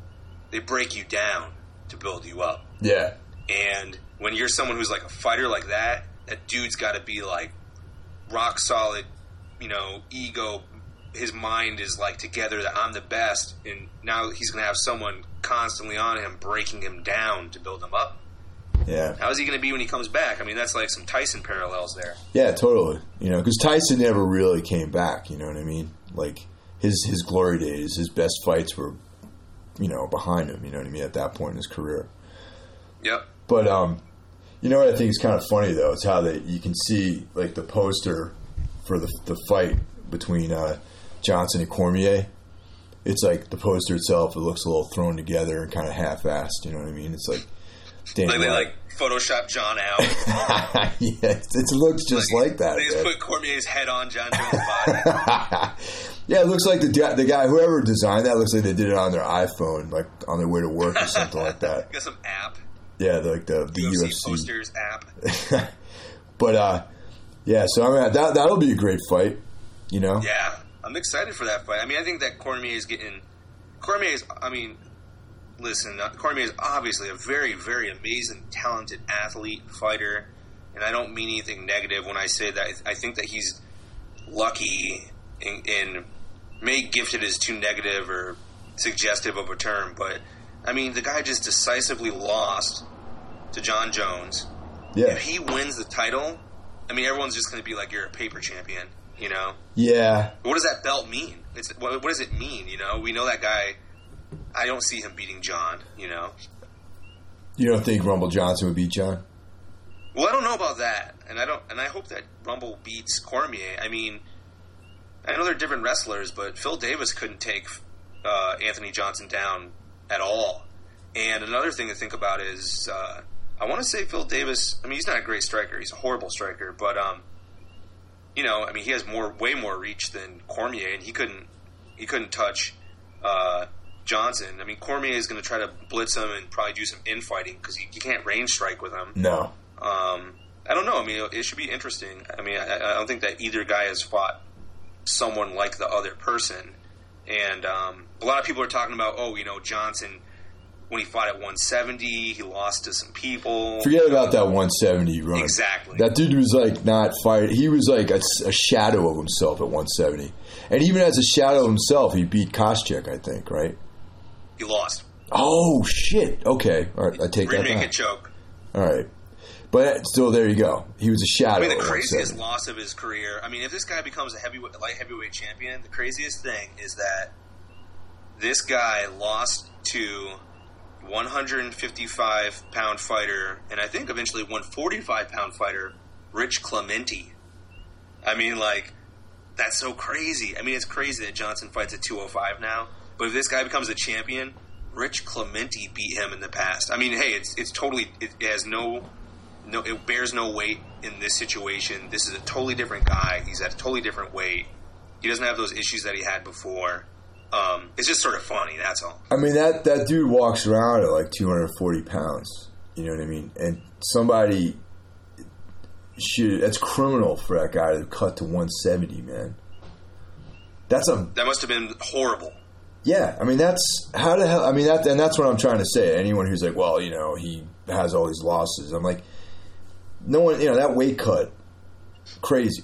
they break you down to build you up. Yeah. And when you're someone who's like a fighter like that, that dude's got to be like rock solid, you know, ego his mind is like together that I'm the best, and now he's going to have someone constantly on him breaking him down to build him up. Yeah. How is he going to be when he comes back? I mean, that's like some Tyson parallels there. Yeah, totally. You know, because Tyson never really came back, you know what I mean? Like, his, his glory days, his best fights were, you know, behind him, you know what I mean, at that point in his career. Yep. But, um, you know what I think is kind of funny, though, is how that you can see, like, the poster for the the fight between uh, Johnson and Cormier. It's like the poster itself, it looks a little thrown together and kind of half-assed, you know what I mean? It's like, Daniel. Like they like Photoshop John out. Yeah, it looks just like, like that. They just man. put Cormier's head on John Jones' body. Yeah, it looks like the the guy, whoever designed that, looks like they did it on their iPhone, like on their way to work or something like that. Got some app. Yeah, like the the U F C, U F C posters app. But uh, yeah, so I mean that that'll be a great fight, you know. Yeah, I'm excited for that fight. I mean, I think that Cormier is getting Cormier is. I mean. Listen, Cormier is obviously a very, very amazing, talented athlete, fighter, and I don't mean anything negative when I say that. I think that he's lucky and, and may gifted as too negative or suggestive of a term, but, I mean, the guy just decisively lost to John Jones. Yeah. If he wins the title, I mean, everyone's just going to be like, you're a paper champion, you know? Yeah. But what does that belt mean? It's, what, what does it mean, you know? We know that guy... I don't see him beating John, you know. You don't think Rumble Johnson would beat John? Well, I don't know about that, and I don't, and I hope that Rumble beats Cormier. I mean, I know they're different wrestlers, but Phil Davis couldn't take uh, Anthony Johnson down at all. And another thing to think about is, uh, I want to say Phil Davis. I mean, he's not a great striker; he's a horrible striker. But um, you know, I mean, he has more, way more reach than Cormier, and he couldn't, he couldn't touch. Uh, Johnson. I mean, Cormier is going to try to blitz him and probably do some infighting because you, you can't range strike with him. No. Um, I don't know. I mean, it, it should be interesting. I mean, I, I don't think that either guy has fought someone like the other person. And um, a lot of people are talking about, oh, you know, Johnson, when he fought at one seventy, he lost to some people. Forget about that one seventy run. Exactly. That dude was like not fired. He was like a, a shadow of himself at one seventy. And even as a shadow of himself, he beat Koscheck, I think, right? He lost. Oh, shit. Okay. All right. I take Remake that back. A choke. All right. But still, there you go. He was a shadow. I mean, the craziest loss of his career. I mean, if this guy becomes a heavyweight, light heavyweight champion, the craziest thing is that this guy lost to one fifty-five pound fighter, and I think eventually one forty-five pound fighter, Rich Clementi. I mean, like, that's so crazy. I mean, it's crazy that Johnson fights at two oh five now. But if this guy becomes a champion, Rich Clementi beat him in the past. I mean, hey, it's it's totally it has no no it bears no weight in this situation. This is a totally different guy. He's at a totally different weight. He doesn't have those issues that he had before. Um, it's just sort of funny. That's all. I mean, that that dude walks around at like two forty pounds. You know what I mean? And somebody should that's criminal for that guy to cut to one seventy, man. That's a that must have been horrible. Yeah, I mean, that's how the hell, I mean, that, and that's what I'm trying to say. Anyone who's like, well, you know, he has all these losses. I'm like, no one, you know, that weight cut, crazy,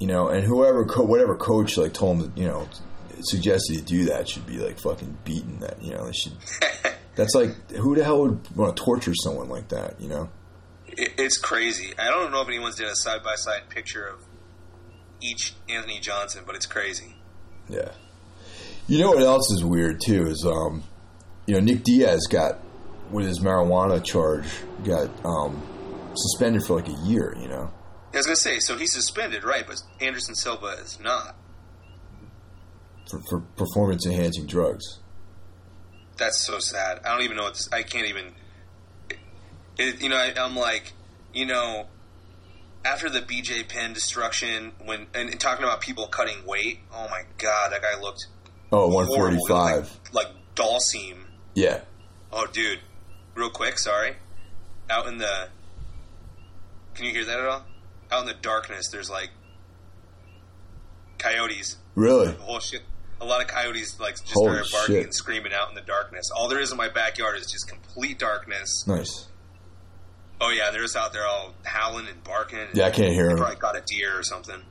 you know, and whoever, co- whatever coach, like, told him, you know, suggested he do that should be, like, fucking beaten that, you know, they should, that's like, who the hell would want to torture someone like that, you know? It's crazy. I don't know if anyone's did a side-by-side picture of each Anthony Johnson, but it's crazy. Yeah. You know what else is weird too is, um, you know, Nick Diaz got with his marijuana charge got um, suspended for like a year. You know, I was gonna say so he's suspended, right? But Anderson Silva is not for, for performance enhancing drugs. That's so sad. I don't even know. It's I can't even. It, it, you know, I, I'm like, you know, after the B J Penn destruction, when and, and talking about people cutting weight. Oh my God, that guy looked. Oh, one forty-five. Like, like doll seam. Yeah. Oh, dude. Real quick, sorry. Out in the... Can you hear that at all? Out in the darkness, there's, like, coyotes. Really? Like, whole shit. A lot of coyotes, like, just Holy started barking shit. and screaming out in the darkness. All there is in my backyard is just complete darkness. Nice. Oh, yeah, they're just out there all howling and barking. And yeah, I can't hear them. They probably caught a deer or something.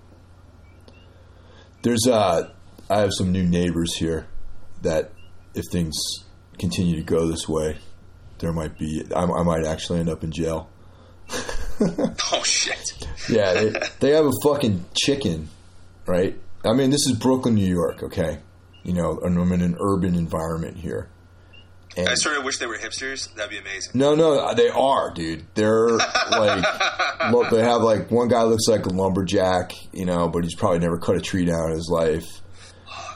There's, uh... I have some new neighbors here that if things continue to go this way, there might be, I, I might actually end up in jail. Oh, shit. Yeah, they, they have a fucking chicken, right? I mean, this is Brooklyn, New York, okay? You know, and I'm in an urban environment here. And I sort of wish they were hipsters. That'd be amazing. No, no, they are, dude. They're like, look, they have like one guy looks like a lumberjack, you know, but he's probably never cut a tree down in his life.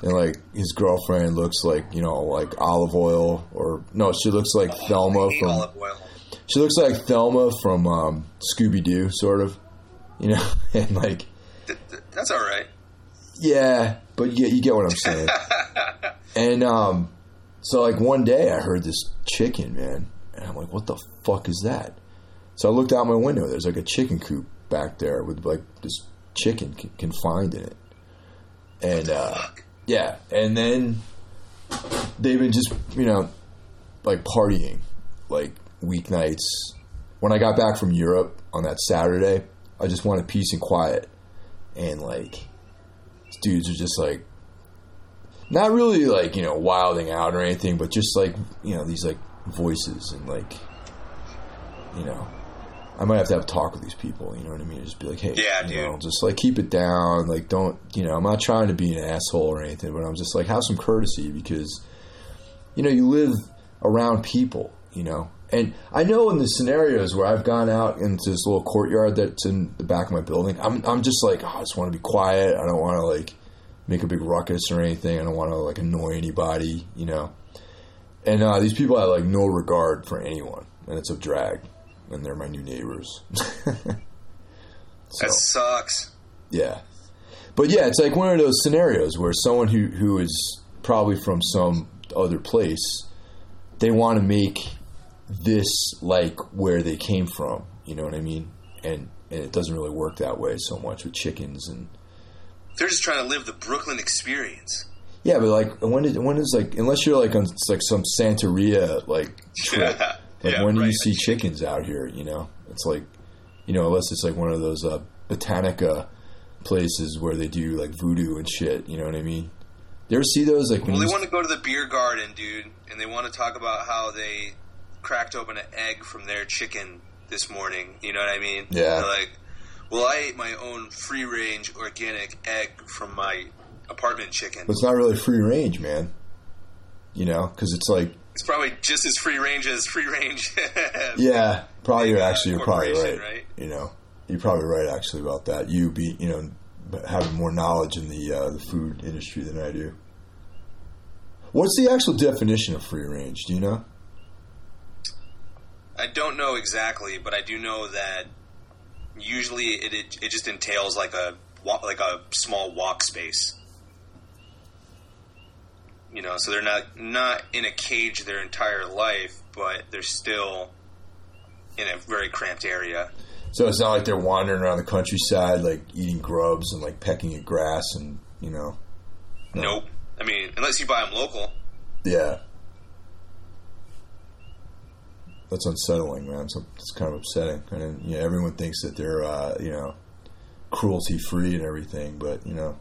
And like his girlfriend looks like, you know, like olive oil or no, she looks like oh, Thelma from olive oil. She looks like Thelma from um, Scooby-Doo, sort of, you know, and like Th- th- that's all right. Yeah, but you, you get what I'm saying. And um. So, like, one day I heard this chicken, man. And I'm like, what the fuck is that? So I looked out my window. There's, like, a chicken coop back there with, like, this chicken c- confined in it. And, uh, yeah. And then they've been just, you know, like, partying, like, weeknights. When I got back from Europe on that Saturday, I just wanted peace and quiet. And, like, these dudes are just, like, not really, like, you know, wilding out or anything, but just, like, you know, these, like, voices and, like, you know, I might have to have a talk with these people, you know what I mean? Just be like, hey, yeah, you know, just, like, keep it down, like, don't, you know, I'm not trying to be an asshole or anything, but I'm just, like, have some courtesy because, you know, you live around people, you know? And I know in the scenarios where I've gone out into this little courtyard that's in the back of my building, I'm, I'm just like, oh, I just want to be quiet, I don't want to, like, make a big ruckus or anything. I don't want to, like, annoy anybody, you know. And uh, these people have, like, no regard for anyone. And it's a drag. And they're my new neighbors. So, that sucks. Yeah. But, yeah, it's like one of those scenarios where someone who, who is probably from some other place, they want to make this, like, where they came from. You know what I mean? And, and it doesn't really work that way so much with chickens and... They're just trying to live the Brooklyn experience. Yeah, but like, when did when is like, unless you're like on like some Santeria like trip, yeah. Like yeah, when right. do you see chickens out here? You know, it's like, you know, unless it's like one of those uh, Botanica places where they do like voodoo and shit. You know what I mean? You ever see those? Like, when well, they want to go to the beer garden, dude, and they want to talk about how they cracked open an egg from their chicken this morning. You know what I mean? Yeah. They're like, well, I ate my own free-range organic egg from my apartment chicken. But it's not really free-range, man. You know, because it's like... It's probably just as free-range as free-range. Yeah, probably you're actually, you're probably right, right. You know, you're probably right, actually, about that. You be, you know, having more knowledge in the uh, the food industry than I do. What's the actual definition of free-range? Do you know? I don't know exactly, but I do know that usually it, it it just entails like a like a small walk space, you know. So they're not not in a cage their entire life, but they're still in a very cramped area. So it's not like they're wandering around the countryside, like eating grubs and like pecking at grass, and you know. No. Nope. I mean, unless you buy them local. Yeah. That's unsettling, man. So it's kind of upsetting. And then, you know, everyone thinks that they're, uh, you know, cruelty-free and everything, but, you know,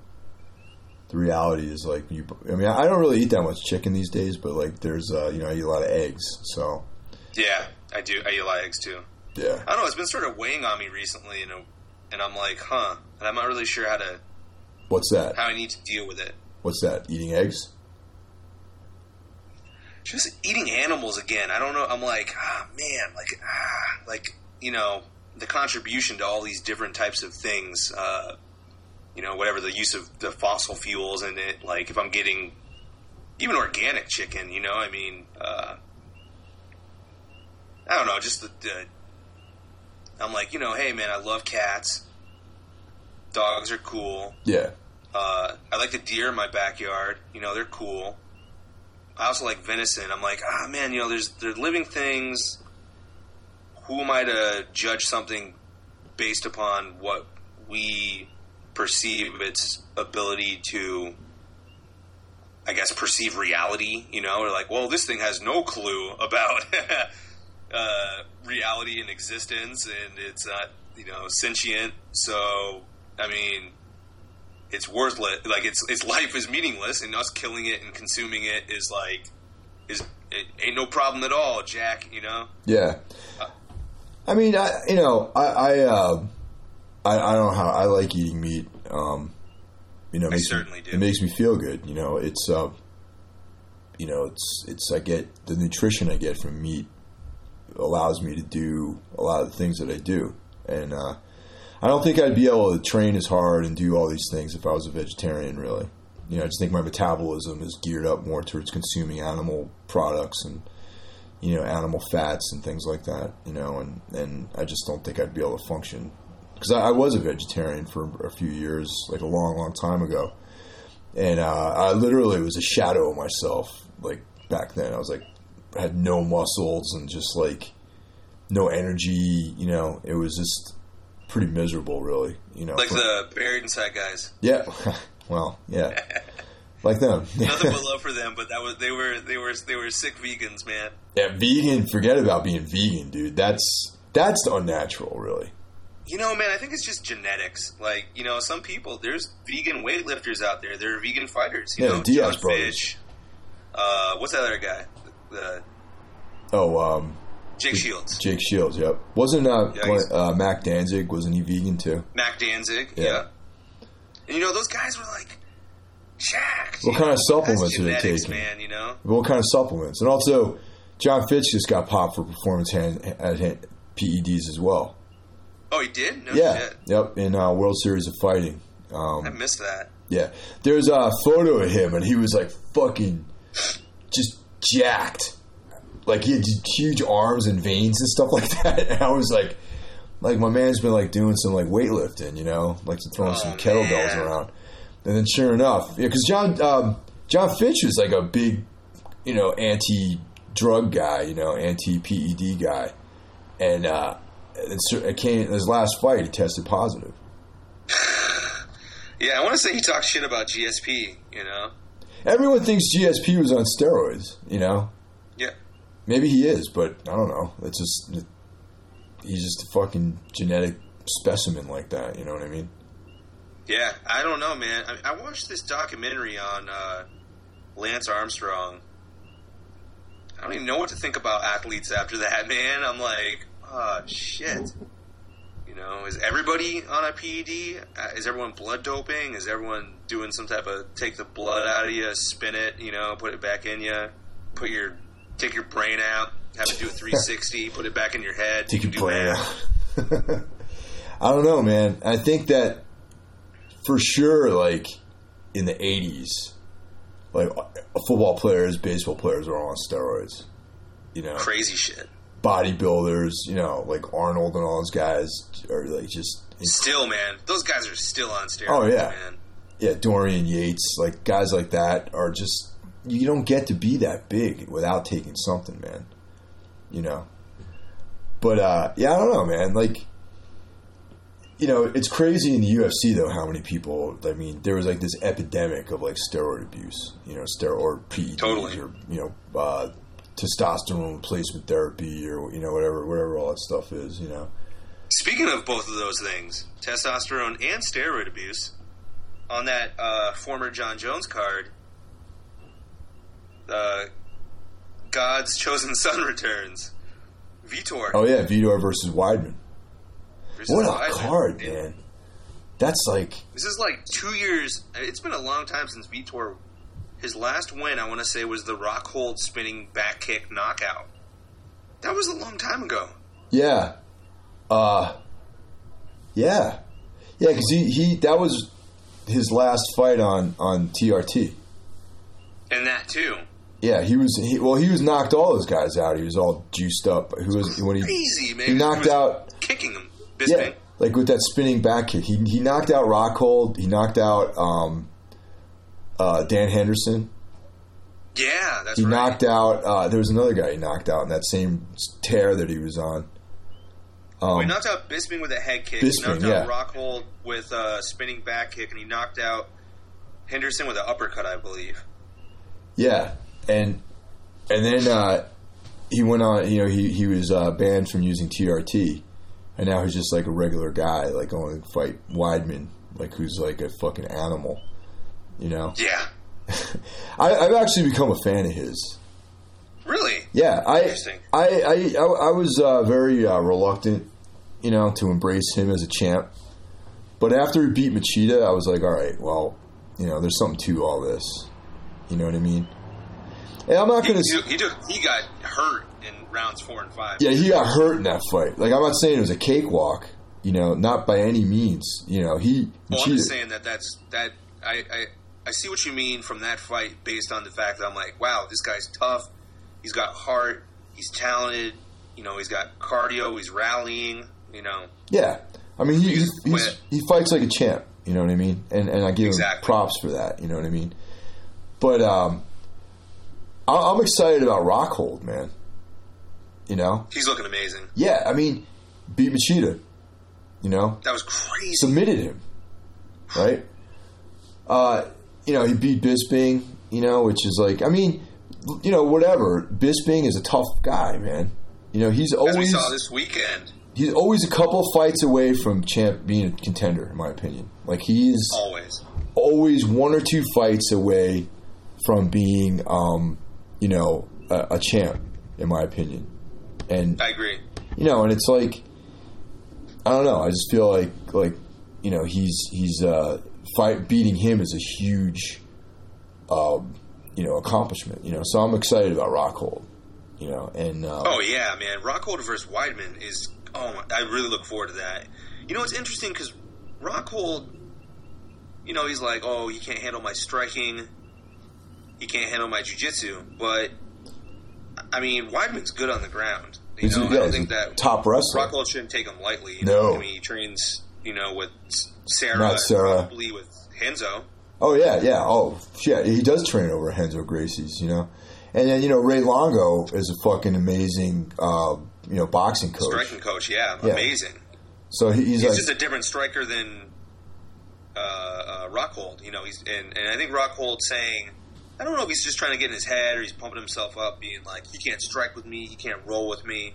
the reality is, like, you. I mean, I don't really eat that much chicken these days, but, like, there's, uh, you know, I eat a lot of eggs, so. Yeah, I do. I eat a lot of eggs, too. Yeah. I don't know. It's been sort of weighing on me recently, you know, and I'm like, huh, and I'm not really sure how to. What's that? How I need to deal with it. What's that? Eating eggs? Just eating animals again. I don't know. I'm like, ah, man, like, ah, like, you know, the contribution to all these different types of things, uh, you know, whatever the use of the fossil fuels in it. Like, if I'm getting even organic chicken, you know, I mean, uh, I don't know. Just the, the, I'm like, you know, hey, man, I love cats. Dogs are cool. Yeah. Uh, I like the deer in my backyard. You know, they're cool. I also like venison. I'm like, ah, man, you know, there's they're living things. Who am I to judge something based upon what we perceive its ability to, I guess, perceive reality? You know, or like, well, this thing has no clue about uh, reality and existence, and it's not, you know, sentient. So, I mean, it's worthless. Like it's, its life is meaningless, and us killing it and consuming it is like is it ain't no problem at all, Jack. You know? Yeah. Uh, I mean, I you know, I I, uh, I I don't know how I like eating meat. Um, you know, I certainly me, do. It makes me feel good. You know, it's uh, you know, it's it's I get the nutrition I get from meat allows me to do a lot of the things that I do, and uh, I don't think I'd be able to train as hard and do all these things if I was a vegetarian. Really, you know, I just think my metabolism is geared up more towards consuming animal products and, you know, animal fats and things like that. You know, and and I just don't think I'd be able to function because I, I was a vegetarian for a few years, like a long, long time ago, and uh, I literally was a shadow of myself. Like back then, I was like. Had no muscles and just like no energy, you know. It was just pretty miserable, really, you know. Like for, the Buried Inside guys. Yeah, well, yeah, like them. Nothing but love for them, but that was they were they were they were sick vegans, man. Yeah, vegan. Forget about being vegan, dude. That's that's unnatural, really. You know, man. I think it's just genetics. Like, you know, some people there's vegan weightlifters out there. There are vegan fighters. You yeah, know, Diaz John Fitch. Uh, what's that other guy? The oh, um, Jake Shields. Jake Shields, yep. Wasn't uh, yeah, uh, Mac Danzig, wasn't he vegan too? Mac Danzig, yeah. yeah. And, you know, those guys were, like, jacked. What kind know? of supplements genetics, are they taking? Man, you know? What kind of supplements? And also, John Fitch just got popped for performance hand, hand, hand, P E Ds as well. Oh, he did? No, yeah. He did. Yep, in uh, World Series of Fighting. Um, I missed that. Yeah. There's a photo of him, and he was, like, fucking just... jacked, like he had huge arms and veins and stuff like that. And I was like, like my man's been like doing some like weightlifting, you know, like throwing oh, some kettlebells man. around. And then sure enough, yeah, because John um, John Fitch is like a big, you know, anti-drug guy, you know, anti-P E D guy. And uh, it came his last fight, he tested positive. Yeah, I want to say he talked shit about G S P, you know. Everyone thinks G S P was on steroids, you know? Yeah. Maybe he is, but I don't know. It's just, it, he's just a fucking genetic specimen like that, you know what I mean? Yeah, I don't know, man. I, I watched this documentary on uh, Lance Armstrong. I don't even know what to think about athletes after that, man. I'm like, oh, shit. You know, is everybody on a P E D? Is everyone blood doping? Is everyone doing some type of take the blood out of you, spin it, you know, put it back in you, put your take your brain out, have to do a three sixty, put it back in your head. Take you your brain out. I don't know, man. I think that for sure, like in the eighties, like football players, baseball players are all on steroids. You know, crazy shit. Bodybuilders, you know, like Arnold and all those guys are like just inc- still, man. Those guys are still on steroids. Oh yeah, man. Yeah, Dorian Yates, like guys like that are just. You don't get to be that big without taking something, man. You know, but uh, yeah, I don't know, man. Like, you know, it's crazy in the U F C though how many people. I mean, there was like this epidemic of like steroid abuse. You know, steroid or P E Ds totally. Or you know. Uh, testosterone replacement therapy or, you know, whatever whatever all that stuff is, you know. Speaking of both of those things, testosterone and steroid abuse, on that uh, former John Jones card, uh, God's Chosen Son returns. Vitor. Oh, yeah, Vitor versus Weidman. Versus what a Weidman. Card, man. And that's like... This is like two years... It's been a long time since Vitor... His last win, I want to say, was the Rockhold spinning back kick knockout. That was a long time ago. Yeah. Uh, yeah. Yeah, because he, he, that was his last fight on, on T R T. And that, too. Yeah, he was, he, well, he was knocked all those guys out. He was all juiced up. He was, when he, crazy, man. He knocked he out. Kicking him. Bisping. Yeah, like with that spinning back kick. He, he knocked out Rockhold. He knocked out, um... Uh, Dan Henderson. Yeah, that's he right. He knocked out... Uh, there was another guy he knocked out in that same tear that he was on. Um, he knocked out Bisping with a head kick. Bisping, he knocked yeah. out Rockhold with a spinning back kick, and he knocked out Henderson with an uppercut, I believe. Yeah, and and then uh, he went on... You know, he, he was uh, banned from using T R T, and now he's just like a regular guy, like going to fight Weidman like who's like a fucking animal, you know? Yeah. I, I've actually become a fan of his. Really? Yeah. I, Interesting. I, I, I, I was uh, very uh, reluctant, you know, to embrace him as a champ. But after he beat Machida, I was like, all right, well, you know, there's something to all this. You know what I mean? And I'm not going to... He, he got hurt in rounds four and five. Yeah, he got hurt in that fight. Like, I'm not saying it was a cakewalk, you know, not by any means. You know, he... Well, Machida, I'm just saying that that's... that I, I, I see what you mean from that fight based on the fact that I'm like, wow, this guy's tough. He's got heart. He's talented. You know, he's got cardio. He's rallying, you know. Yeah. I mean, he he's, he's, he fights like a champ. You know what I mean? And and I give exactly. him props for that. You know what I mean? But um, I, I'm excited about Rockhold, man. You know? He's looking amazing. Yeah. I mean, beat Machida. You know? That was crazy. Submitted him. Right? uh, you know, he beat Bisping, you know, which is like, I mean... You know, whatever. Bisping is a tough guy, man. You know, he's always... As we saw this weekend. He's always a couple fights away from champ being a contender, in my opinion. Like, he's... Always. Always one or two fights away from being, um, you know, a, a champ, in my opinion. And I agree. You know, and it's like... I don't know. I just feel like, like you know, he's... he's uh, fight beating him is a huge... Um, you know, accomplishment, you know, so I'm excited about Rockhold, you know, and... Uh, oh, yeah, man, Rockhold versus Weidman is, oh, my, I really look forward to that. You know, it's interesting, because Rockhold, you know, he's like, oh, he can't handle my striking, he can't handle my jiu-jitsu, but, I mean, Weidman's good on the ground, you know, yeah, I don't think that... Top wrestler. Rockhold shouldn't take him lightly, you no. know, I mean, he trains, you know, with Sarah, Not Sarah. probably with Henzo. Oh, yeah, yeah. Oh, shit. He does train over Renzo Gracie's, you know. And then, you know, Ray Longo is a fucking amazing, uh, you know, boxing coach. Striking coach, yeah. yeah. Amazing. So he, he's He's like, just a different striker than uh, uh, Rockhold, you know. He's and, and I think Rockhold's saying, I don't know if he's just trying to get in his head or he's pumping himself up, being like, you can't strike with me, you can't roll with me.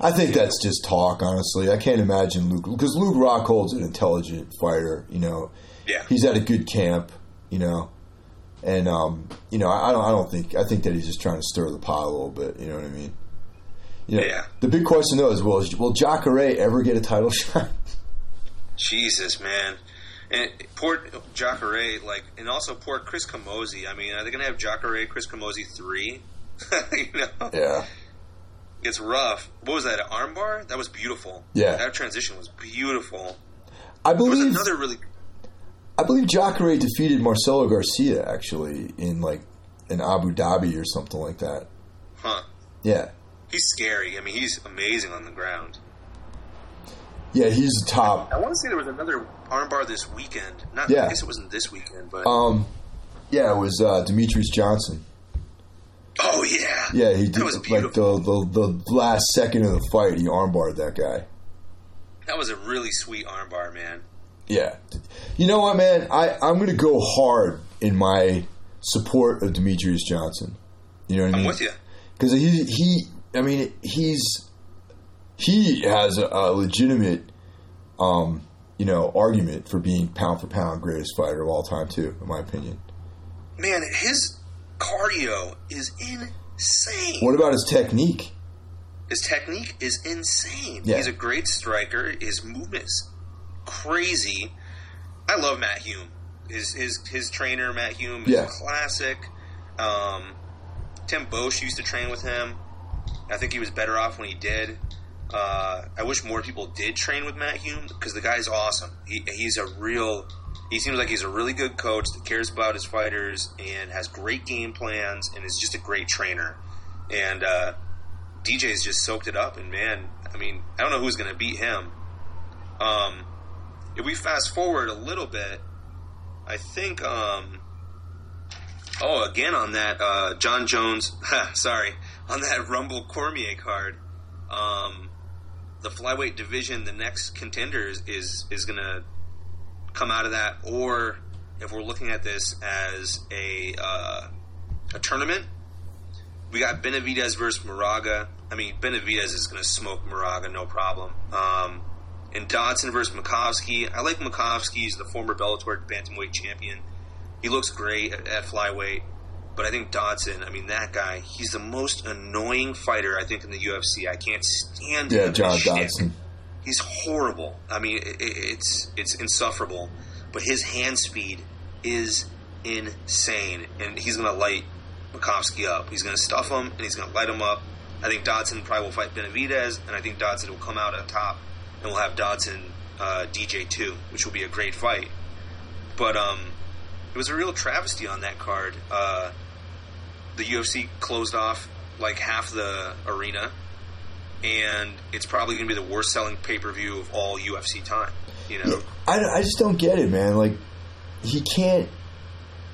I think that's just talk, honestly. I can't imagine Luke, because Luke Rockhold's an intelligent fighter, you know. Yeah, he's at a good camp, you know, and um, you know, I, I don't, I don't think, I think that he's just trying to stir the pot a little bit. You know what I mean? You know, yeah. The big question though is, will will Jacare ever get a title shot? Jesus, man, and poor Jacare, like, and also poor Chris Camozzi. I mean, are they gonna have Jacare Chris Camozzi three? You know? Yeah. It's rough. What was that? An armbar? That was beautiful. Yeah. That transition was beautiful. I believe there was another really. I believe Jacare defeated Marcelo Garcia, actually, in, like, in Abu Dhabi or something like that. Huh. Yeah. He's scary. I mean, he's amazing on the ground. Yeah, he's the top. I, I want to say there was another armbar this weekend. Not, yeah. I guess it wasn't this weekend, but... Um, yeah, it was uh, Demetrius Johnson. Oh, yeah. Yeah, he did, that was beautiful. Like, the, the, the last second of the fight, he armbarred that guy. That was a really sweet armbar, man. Yeah. You know what, man? I, I'm going to go hard in my support of Demetrius Johnson. You know what I mean? I'm with you. Because he, he, I mean, he's, he has a, a legitimate, um, you know, argument for being pound for pound greatest fighter of all time, too, in my opinion. Man, his cardio is insane. What about his technique? His technique is insane. Yeah. He's a great striker. His movement is crazy. I love Matt Hume. His his his trainer Matt Hume is yeah. classic. Um, Tim Boesch used to train with him. I think he was better off when he did. Uh, I wish more people did train with Matt Hume because the guy's awesome. He he's a real. He seems like he's a really good coach that cares about his fighters and has great game plans and is just a great trainer. And uh, D J's just soaked it up. And man, I mean, I don't know who's going to beat him. Um. If we fast forward a little bit, I think, um, oh, again on that uh, John Jones, sorry, on that Rumble Cormier card, um, the flyweight division, the next contender is, is, is going to come out of that, or if we're looking at this as a uh, a tournament, we got Benavidez versus Moraga. I mean, Benavidez is going to smoke Moraga, no problem. Um, And Dodson versus Makovsky. I like Makovsky. He's the former Bellator bantamweight champion. He looks great at, at flyweight. But I think Dodson, I mean, that guy, he's the most annoying fighter, I think, in the U F C. I can't stand him. Yeah, John Dodson. He's horrible. I mean, it, it's it's insufferable. But his hand speed is insane. And he's going to light Makovsky up. He's going to stuff him, and he's going to light him up. I think Dodson probably will fight Benavidez, and I think Dodson will come out on top. And we'll have Dodson uh, D J two, which will be a great fight. But um, it was a real travesty on that card. Uh, the U F C closed off like half the arena, and it's probably going to be the worst selling pay per view of all U F C time. You know, I, I just don't get it, man. Like, he can't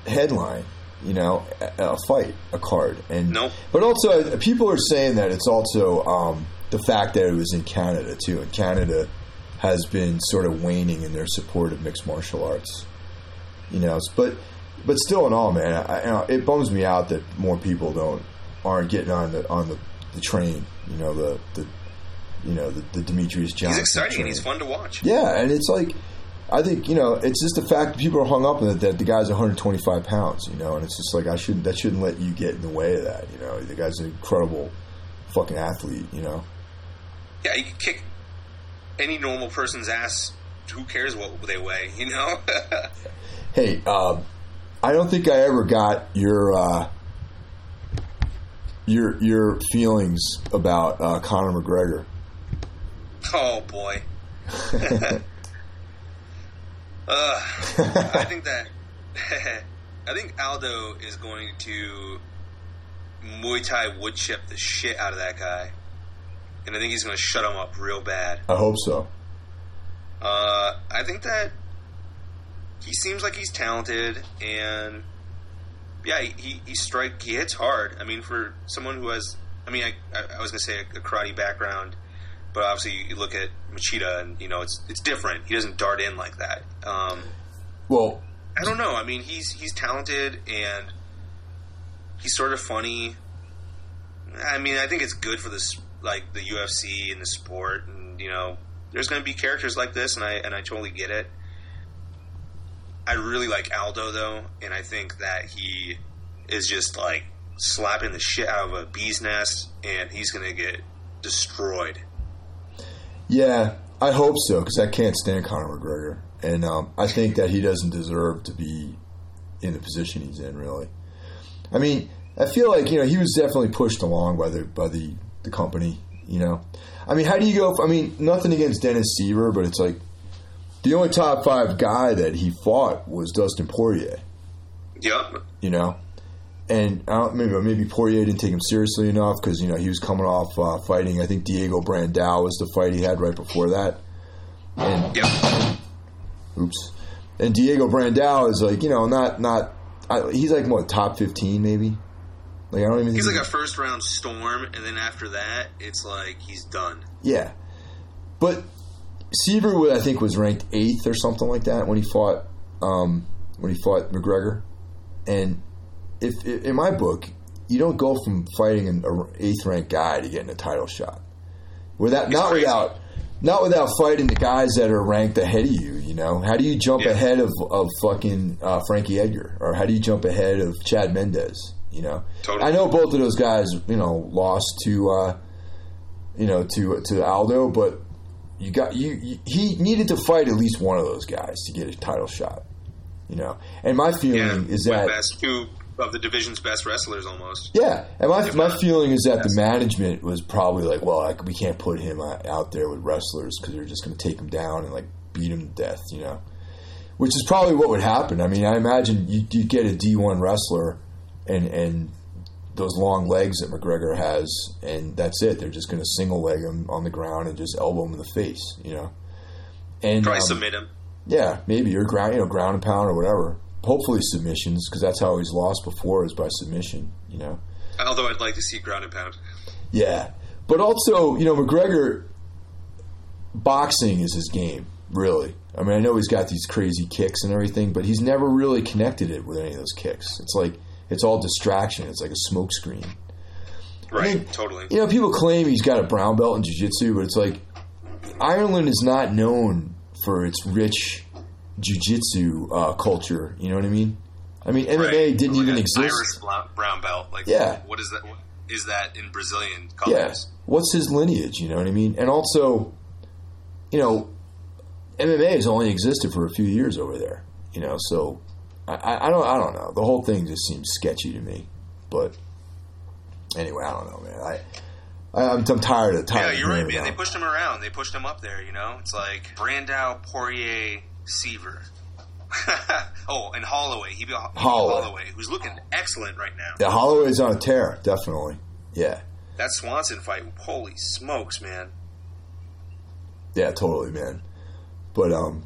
headline, you know, a, a fight, a card, and nope. But also, people are saying that it's also. Um, The fact that it was in Canada, too. And Canada has been sort of waning in their support of mixed martial arts. You know, but but still in all, man, I, you know, it bums me out that more people don't aren't getting on the on the, the train. You know, the, the you know the, the Demetrius Johnson. He's exciting train. And he's fun to watch. Yeah, and it's like, I think, you know, it's just the fact that people are hung up in it that the guy's one hundred twenty-five pounds, you know, and it's just like, I shouldn't that shouldn't let you get in the way of that, you know. The guy's an incredible fucking athlete, you know. Yeah, you can kick any normal person's ass. Who cares what they weigh, you know? Hey, um, I don't think I ever got your uh, your your feelings about uh, Conor McGregor. Oh boy. uh, I think that I think Aldo is going to Muay Thai wood chip the shit out of that guy. And I think he's going to shut him up real bad. I hope so. Uh, I think that he seems like he's talented, and yeah, he he strike he hits hard. I mean, for someone who has, I mean, I I was going to say a, a karate background, but obviously you look at Machida, and you know it's it's different. He doesn't dart in like that. Um, well, I don't know. I mean, he's he's talented, and he's sort of funny. I mean, I think it's good for this. Like the U F C and the sport, and you know, there's going to be characters like this, and I and I totally get it. I really like Aldo though, and I think that he is just like slapping the shit out of a bee's nest, and he's going to get destroyed. Yeah, I hope so, because I can't stand Conor McGregor, and um, I think that he doesn't deserve to be in the position he's in. Really, I mean, I feel like you know he was definitely pushed along by the by the. The company, you know, I mean, how do you go? I mean, nothing against Dennis Seaver, but it's like the only top five guy that he fought was Dustin Poirier. Yeah, you know, and I don't maybe maybe Poirier didn't take him seriously enough because you know he was coming off uh, fighting. I think Diego Brandao was the fight he had right before that. And, yeah. Oops. And Diego Brandao is like you know not not I, he's like what top fifteen maybe. Like, I don't even he's think like he, a first round storm, and then after that, it's like he's done. Yeah, but Seaver, I think, was ranked eighth or something like that when he fought um, when he fought McGregor. And if in my book, you don't go from fighting an eighth ranked guy to getting a title shot without it's not crazy. without not without fighting the guys that are ranked ahead of you. You know, how do you jump yeah. ahead of of fucking uh, Frankie Edgar, or how do you jump ahead of Chad Mendes? You know, totally. I know both of those guys, you know, lost to, uh, you know, to to Aldo, but you got you, you. He needed to fight at least one of those guys to get a title shot. You know, and my feeling yeah, is that best, two of the division's best wrestlers, almost. Yeah, and my if my not, feeling is that the management was probably like, well, I, we can't put him out there with wrestlers because they're just going to take him down and like beat him to death. You know, which is probably what would happen. I mean, I imagine you you get a D one wrestler. And and those long legs that McGregor has, and that's it. They're just going to single leg him on the ground and just elbow him in the face, you know. And probably um, submit him. Yeah, maybe or ground, you know, ground and pound or whatever. Hopefully submissions, because that's how he's lost before is by submission, you know. Although I'd like to see ground and pound. Yeah, but also, you know, McGregor boxing is his game, really. I mean, I know he's got these crazy kicks and everything, but he's never really connected it with any of those kicks. It's like. It's all distraction. It's like a smokescreen. Right, I mean, totally. You know, people claim he's got a brown belt in jiu-jitsu, but it's like Ireland is not known for its rich jiu-jitsu uh, culture. You know what I mean? I mean, M M A right. didn't like even exist. Irish brown belt. Like, yeah. What is that? What is that in Brazilian colors? Yeah. What's his lineage? You know what I mean? And also, you know, M M A has only existed for a few years over there. You know, so I, I don't. I don't know. The whole thing just seems sketchy to me. But anyway, I don't know, man. I. I'm, I'm tired of the time. Yeah, you're right, man. They pushed him around. They pushed him up there, you know? It's like Brandao, Poirier, Seaver. oh, and Holloway. He beat Holloway. Holloway, who's looking excellent right now. Yeah, Holloway's on a tear, definitely. Yeah. That Swanson fight, holy smokes, man. Yeah, totally, man. But, um...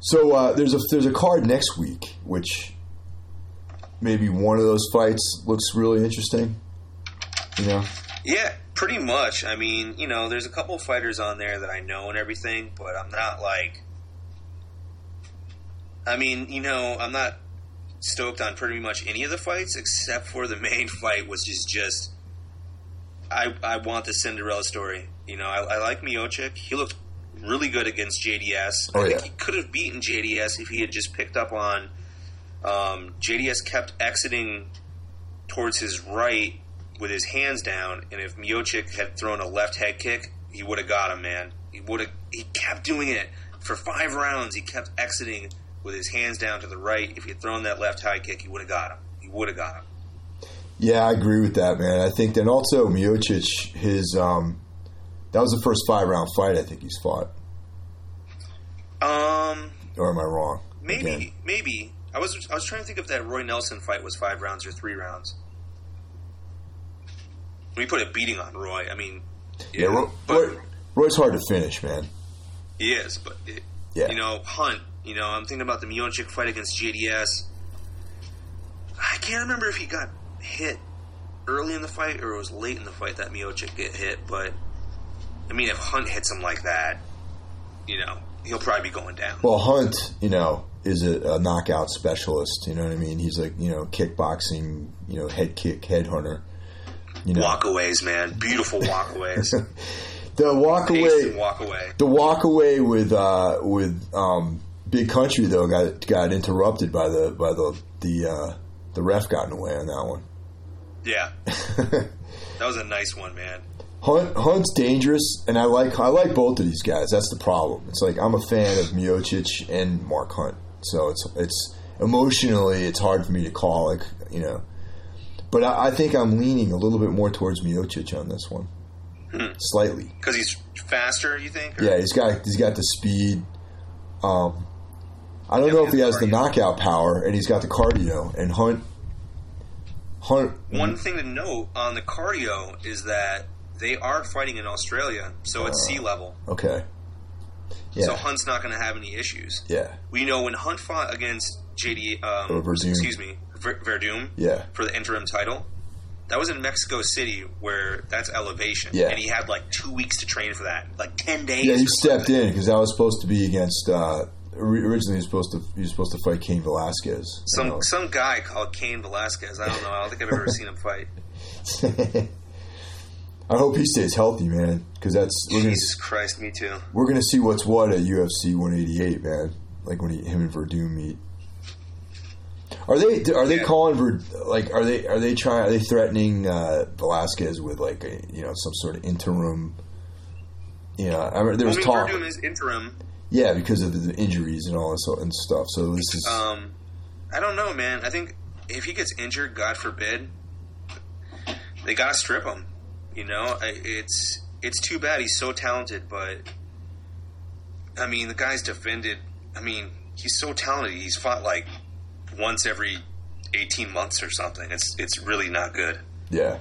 So, uh, there's a, there's a card next week, which maybe one of those fights looks really interesting, you know? Yeah, pretty much. I mean, you know, there's a couple of fighters on there that I know and everything, but I'm not like... I mean, you know, I'm not stoked on pretty much any of the fights except for the main fight, which is just... I I want the Cinderella story. You know, I, I like Miocic. He looked really good against J D S. Oh, I think yeah. he could have beaten J D S if he had just picked up on... Um, J D S kept exiting towards his right... with his hands down, and if Miocic had thrown a left head kick, he would have got him, man. He would have. He kept doing it for five rounds. He kept exiting with his hands down to the right. If he had thrown that left high kick, he would have got him. He would have got him. Yeah, I agree with that, man. I think then also Miocic, his um, that was the first five round fight I think he's fought. Um, or am I wrong? Maybe, Again. maybe. I was I was trying to think if that Roy Nelson fight was five rounds or three rounds. We put a beating on Roy. I mean, yeah, yeah Roy, but, Roy, Roy's hard to finish, man. He is, but it, yeah. you know, Hunt. You know, I'm thinking about the Miocic fight against J D S. I can't remember if he got hit early in the fight or it was late in the fight that Miocic get hit. But I mean, if Hunt hits him like that, you know, he'll probably be going down. Well, Hunt, you know, is a, a knockout specialist. You know what I mean? He's like, you know, kickboxing, you know, head kick, head hunter. You know. Walkaways, man, beautiful walkaways. the walkaway, walkaway. The walkaway with uh, with um, Big Country though got got interrupted by the by the the uh, the ref got in the way on that one. Yeah, that was a nice one, man. Hunt Hunt's dangerous, and I like I like both of these guys. That's the problem. It's like I'm a fan of Miocic and Mark Hunt, so it's it's emotionally it's hard for me to call, like, you know. But I, I think I'm leaning a little bit more towards Miocic on this one, hmm. slightly. Because he's faster, you think? Or? Yeah, he's got he's got the speed. Um, I don't yeah, know if he has cardio. the knockout power, and he's got the cardio. And Hunt, Hunt. One thing to note on the cardio is that they are fighting in Australia, so it's uh, sea level. Okay. Yeah. So Hunt's not going to have any issues. Yeah. We know when Hunt fought against J D, um, excuse me. Verdum yeah. for the interim title. That was in Mexico City, where that's elevation. Yeah. And he had like two weeks to train for that. Like ten days. Yeah, he stepped something. in because that was supposed to be against uh, originally he was supposed to he was supposed to fight Cain Velasquez. Some know. some guy called Cain Velasquez. I don't know. I don't think I've ever seen him fight. I hope he stays healthy, man, because that's Jesus gonna, Christ, me too. We're going to see what's what at U F C one eighty-eight, man. Like when he, him and Verdum meet. Are they are they yeah. calling for like are they are they trying are they threatening uh, Velasquez with like a, you know some sort of interim? You know, I mean, there was well, I mean, talk. Verdum is interim. Yeah, because of the injuries and all this and stuff. So this is. Um, I don't know, man. I think if he gets injured, God forbid, they gotta strip him. You know, it's it's too bad. He's so talented, but I mean, the guy's defended. I mean, he's so talented. He's fought like. Once every eighteen months or something. It's it's really not good. Yeah.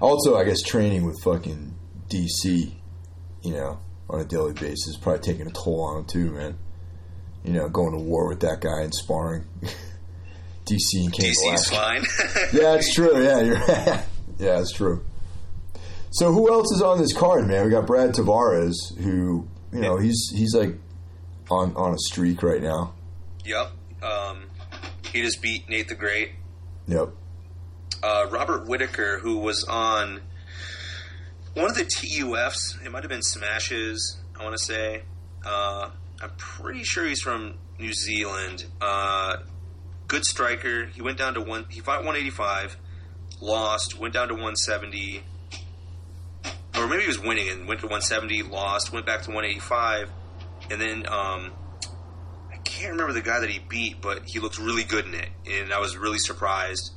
Also, I guess training with fucking D C, you know, on a daily basis, probably taking a toll on him too, man. You know, going to war with that guy and sparring. D C and Cain Velasquez. D C's fine. yeah, it's true. Yeah, you're right. Yeah, it's true. So who else is on this card, man? We got Brad Tavares, who, you know, he's he's like on, on a streak right now. Yep. Um, he just beat Nate the Great. Yep. Uh, Robert Whittaker, who was on one of the T U Fs. It might have been Smashes, I want to say. Uh, I'm pretty sure he's from New Zealand. Uh, good striker. He went down to one. He fought one eighty-five, lost, went down to one seventy. Or maybe he was winning and went to one seventy, lost, went back to one eighty-five. And then um, I can't remember the guy that he beat, but he looked really good in it. And I was really surprised.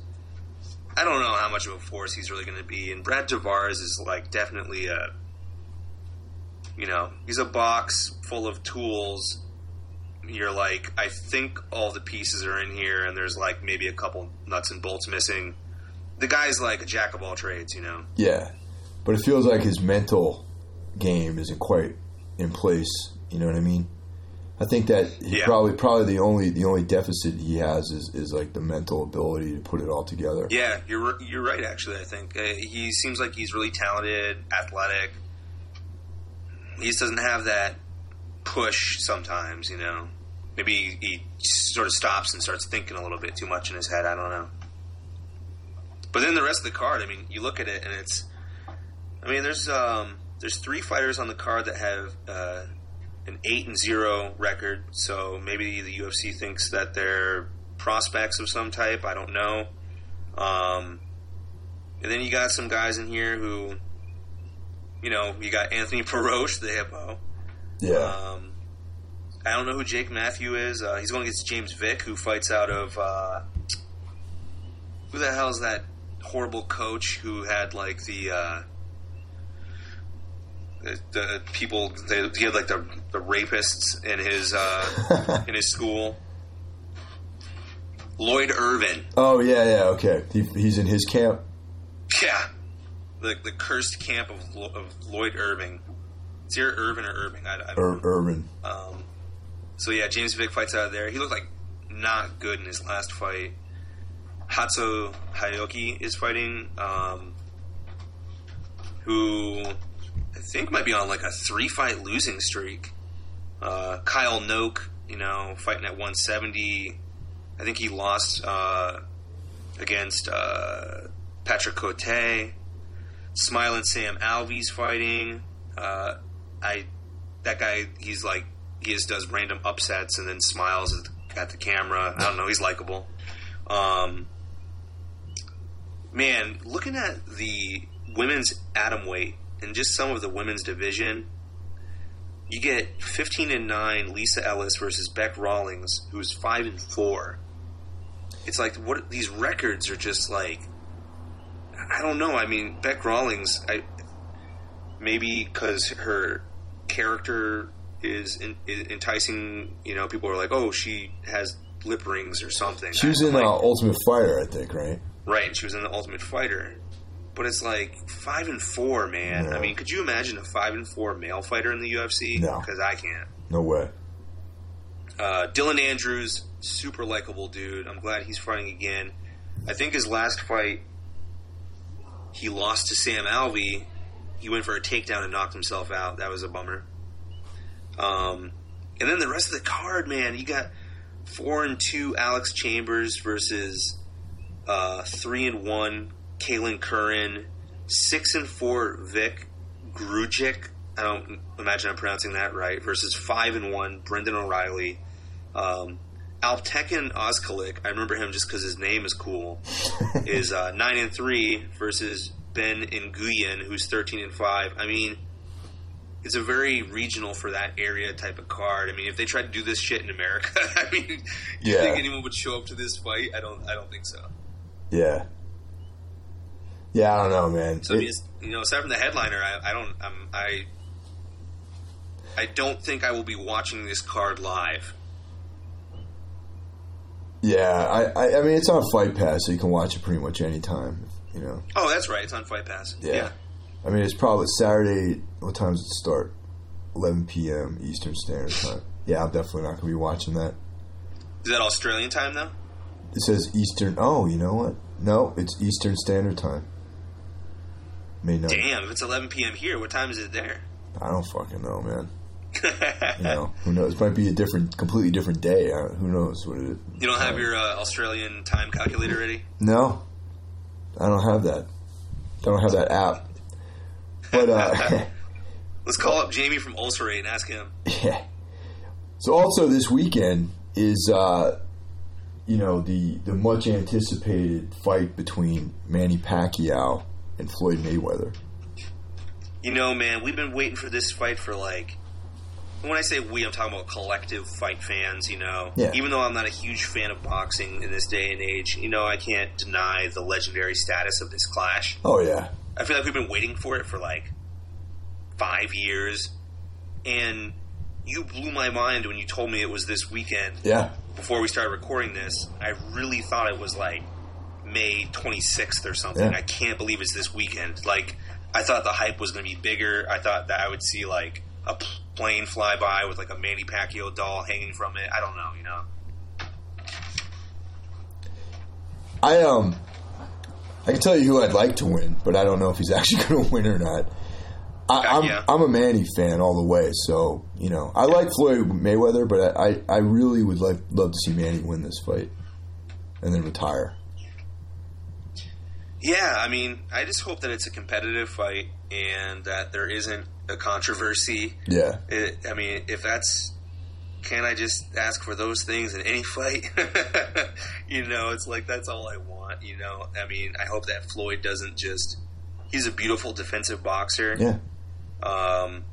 I don't know how much of a force he's really going to be. And Brad Tavares is, like, definitely a, you know, he's a box full of tools. You're like, I think all the pieces are in here, and there's, like, maybe a couple nuts and bolts missing. The guy's, like, a jack of all trades, you know? Yeah. But it feels like his mental game isn't quite in place. You know what I mean? I think that he yeah. probably probably the only the only deficit he has is, is like the mental ability to put it all together. Yeah, you're you're right. Actually, I think uh, he seems like he's really talented, athletic. He just doesn't have that push sometimes. You know, maybe he, he sort of stops and starts thinking a little bit too much in his head. I don't know. But then the rest of the card, I mean, you look at it and it's. I mean, there's um, there's three fighters on the card that have uh, an eight and zero record, so maybe the U F C thinks that they're prospects of some type. I don't know. Um, and then you got some guys in here who, you know, you got Anthony Perosh, the hippo. Yeah. Um, I don't know who Jake Matthew is. Uh, he's going against James Vick, who fights out of uh, who the hell is that horrible coach who had like the. Uh, The, the people, they, he had like the, the rapists in his uh, in his school. Lloyd Irvin. Oh yeah, yeah, okay. He, he's in his camp. Yeah, the the cursed camp of of Lloyd Irvin. It's either Irvin or Irving. I, I don't Ir- know. Irvin. Um. So yeah, James Vick fights out of there. He looked like not good in his last fight. Hatsu Hayoki is fighting. Um. Who. I think might be on like a three-fight losing streak. Uh, Kyle Noak, you know, fighting at one seventy. I think he lost uh, against uh, Patrick Cote. Smiling Sam Alvey's fighting. Uh, I that guy, he's like he just does random upsets and then smiles at the, at the camera. I don't know, he's likable. Um, man, looking at the women's atomweight. And just some of the women's division, you get fifteen and nine Lisa Ellis versus Beck Rawlings, who's five and four. It's like, what, these records are just like, I don't know. I mean, Beck Rawlings, I, maybe because her character is, in, is enticing, you know, people are like, oh, she has lip rings or something. She was in like, uh, Ultimate Fighter, I think, right? Right, she was in the Ultimate Fighter. But it's like five and four, man. No. I mean, could you imagine a five and four male fighter in the U F C? No, because I can't. No way. Uh, Dylan Andrews, super likable dude. I'm glad he's fighting again. I think his last fight, he lost to Sam Alvey. He went for a takedown and knocked himself out. That was a bummer. Um, and then the rest of the card, man. You got four and two Alex Chambers versus uh, three and one. Kaylin Curran, six and four Vic Grujic. I don't imagine I'm pronouncing that right. Versus five and one Brendan O'Reilly, um, Alptekin Ozkalik. I remember him just because his name is cool. is uh, nine and three versus Ben Nguyen, who's thirteen and five. I mean, it's a very regional for that area type of card. I mean, if they tried to do this shit in America, I mean, you yeah. think anyone would show up to this fight? I don't. I don't think so. Yeah. Yeah, I don't know, man. So it, just, you know, aside from the headliner, I, I don't, I'm, I, I don't think I will be watching this card live. Yeah, I, I, I mean, it's on Fight Pass, so you can watch it pretty much any time, you know. Oh, that's right, it's on Fight Pass. Yeah, yeah. I mean, it's probably Saturday. What time does it start? eleven p.m. Eastern Standard Time. Yeah, I'm definitely not going to be watching that. Is that Australian time though? It says Eastern. Oh, you know what? No, it's Eastern Standard Time. Damn, if it's eleven p.m. here, what time is it there? I don't fucking know, man. You know, who knows? It might be a different, completely different day. I, who knows what it is. You don't have your uh, Australian time calculator ready? No. I don't have that. I don't have that app. But uh, let's call up Jamie from Ulcerate and ask him. Yeah. So also this weekend is, uh, you know, the, the much anticipated fight between Manny Pacquiao and Floyd Mayweather. You know, man, we've been waiting for this fight for like, when I say we, I'm talking about collective fight fans, you know. Yeah. Even though I'm not a huge fan of boxing in this day and age, you know, I can't deny the legendary status of this clash. Oh, yeah. I feel like we've been waiting for it for like five years. And you blew my mind when you told me it was this weekend. Yeah. Before we started recording this, I really thought it was like May twenty-sixth or something. Yeah. I can't believe it's this weekend. Like, I thought the hype was going to be bigger. I thought that I would see like a plane fly by with like a Manny Pacquiao doll hanging from it. I don't know, you know. I um, I can tell you who I'd like to win, but I don't know if he's actually going to win or not. I, I'm yeah. I'm a Manny fan all the way, so you know I yeah. like Floyd Mayweather, but I, I, I really would like love to see Manny win this fight and then retire. Yeah, I mean, I just hope that it's a competitive fight and that there isn't a controversy. Yeah. It, I mean, if that's... Can I just ask for those things in any fight? You know, it's like, that's all I want, you know? I mean, I hope that Floyd doesn't just... He's a beautiful defensive boxer. Yeah. Um,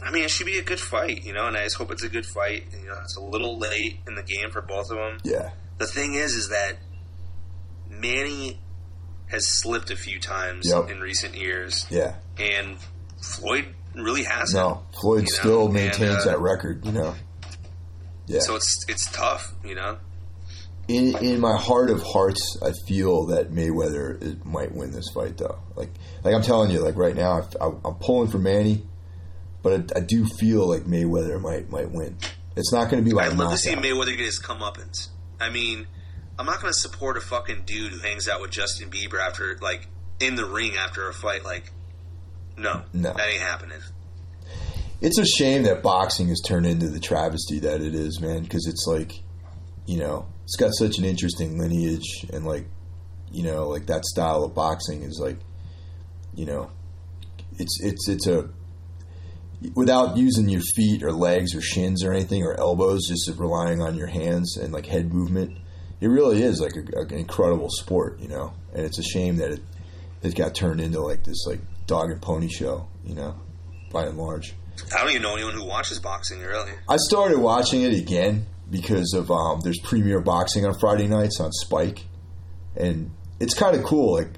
I mean, it should be a good fight, you know? And I just hope it's a good fight. You know, it's a little late in the game for both of them. Yeah. The thing is, is that Manny has slipped a few times yep. in recent years. Yeah. And Floyd really hasn't. No, Floyd still know? maintains and, uh, that record, you know. Yeah. So it's it's tough, you know. In in my heart of hearts, I feel that Mayweather is, might win this fight, though. Like like I'm telling you, like right now, I, I'm pulling for Manny, but I, I do feel like Mayweather might might win. It's not going to be like I'd love to see Mayweather get his comeuppance. I mean, I'm not going to support a fucking dude who hangs out with Justin Bieber after, like, in the ring after a fight. Like, no, no, that ain't happening. It's a shame that boxing has turned into the travesty that it is, man, because it's like, you know, it's got such an interesting lineage, and like, you know, like that style of boxing is like, you know, it's it's it's a, without using your feet or legs or shins or anything or elbows, just relying on your hands and like head movement. It really is like a, an incredible sport, you know, and it's a shame that it it got turned into like this like dog and pony show, you know, by and large. I don't even know anyone who watches boxing really. I started watching it again because of um, there's Premier Boxing on Friday nights on Spike, and it's kind of cool. Like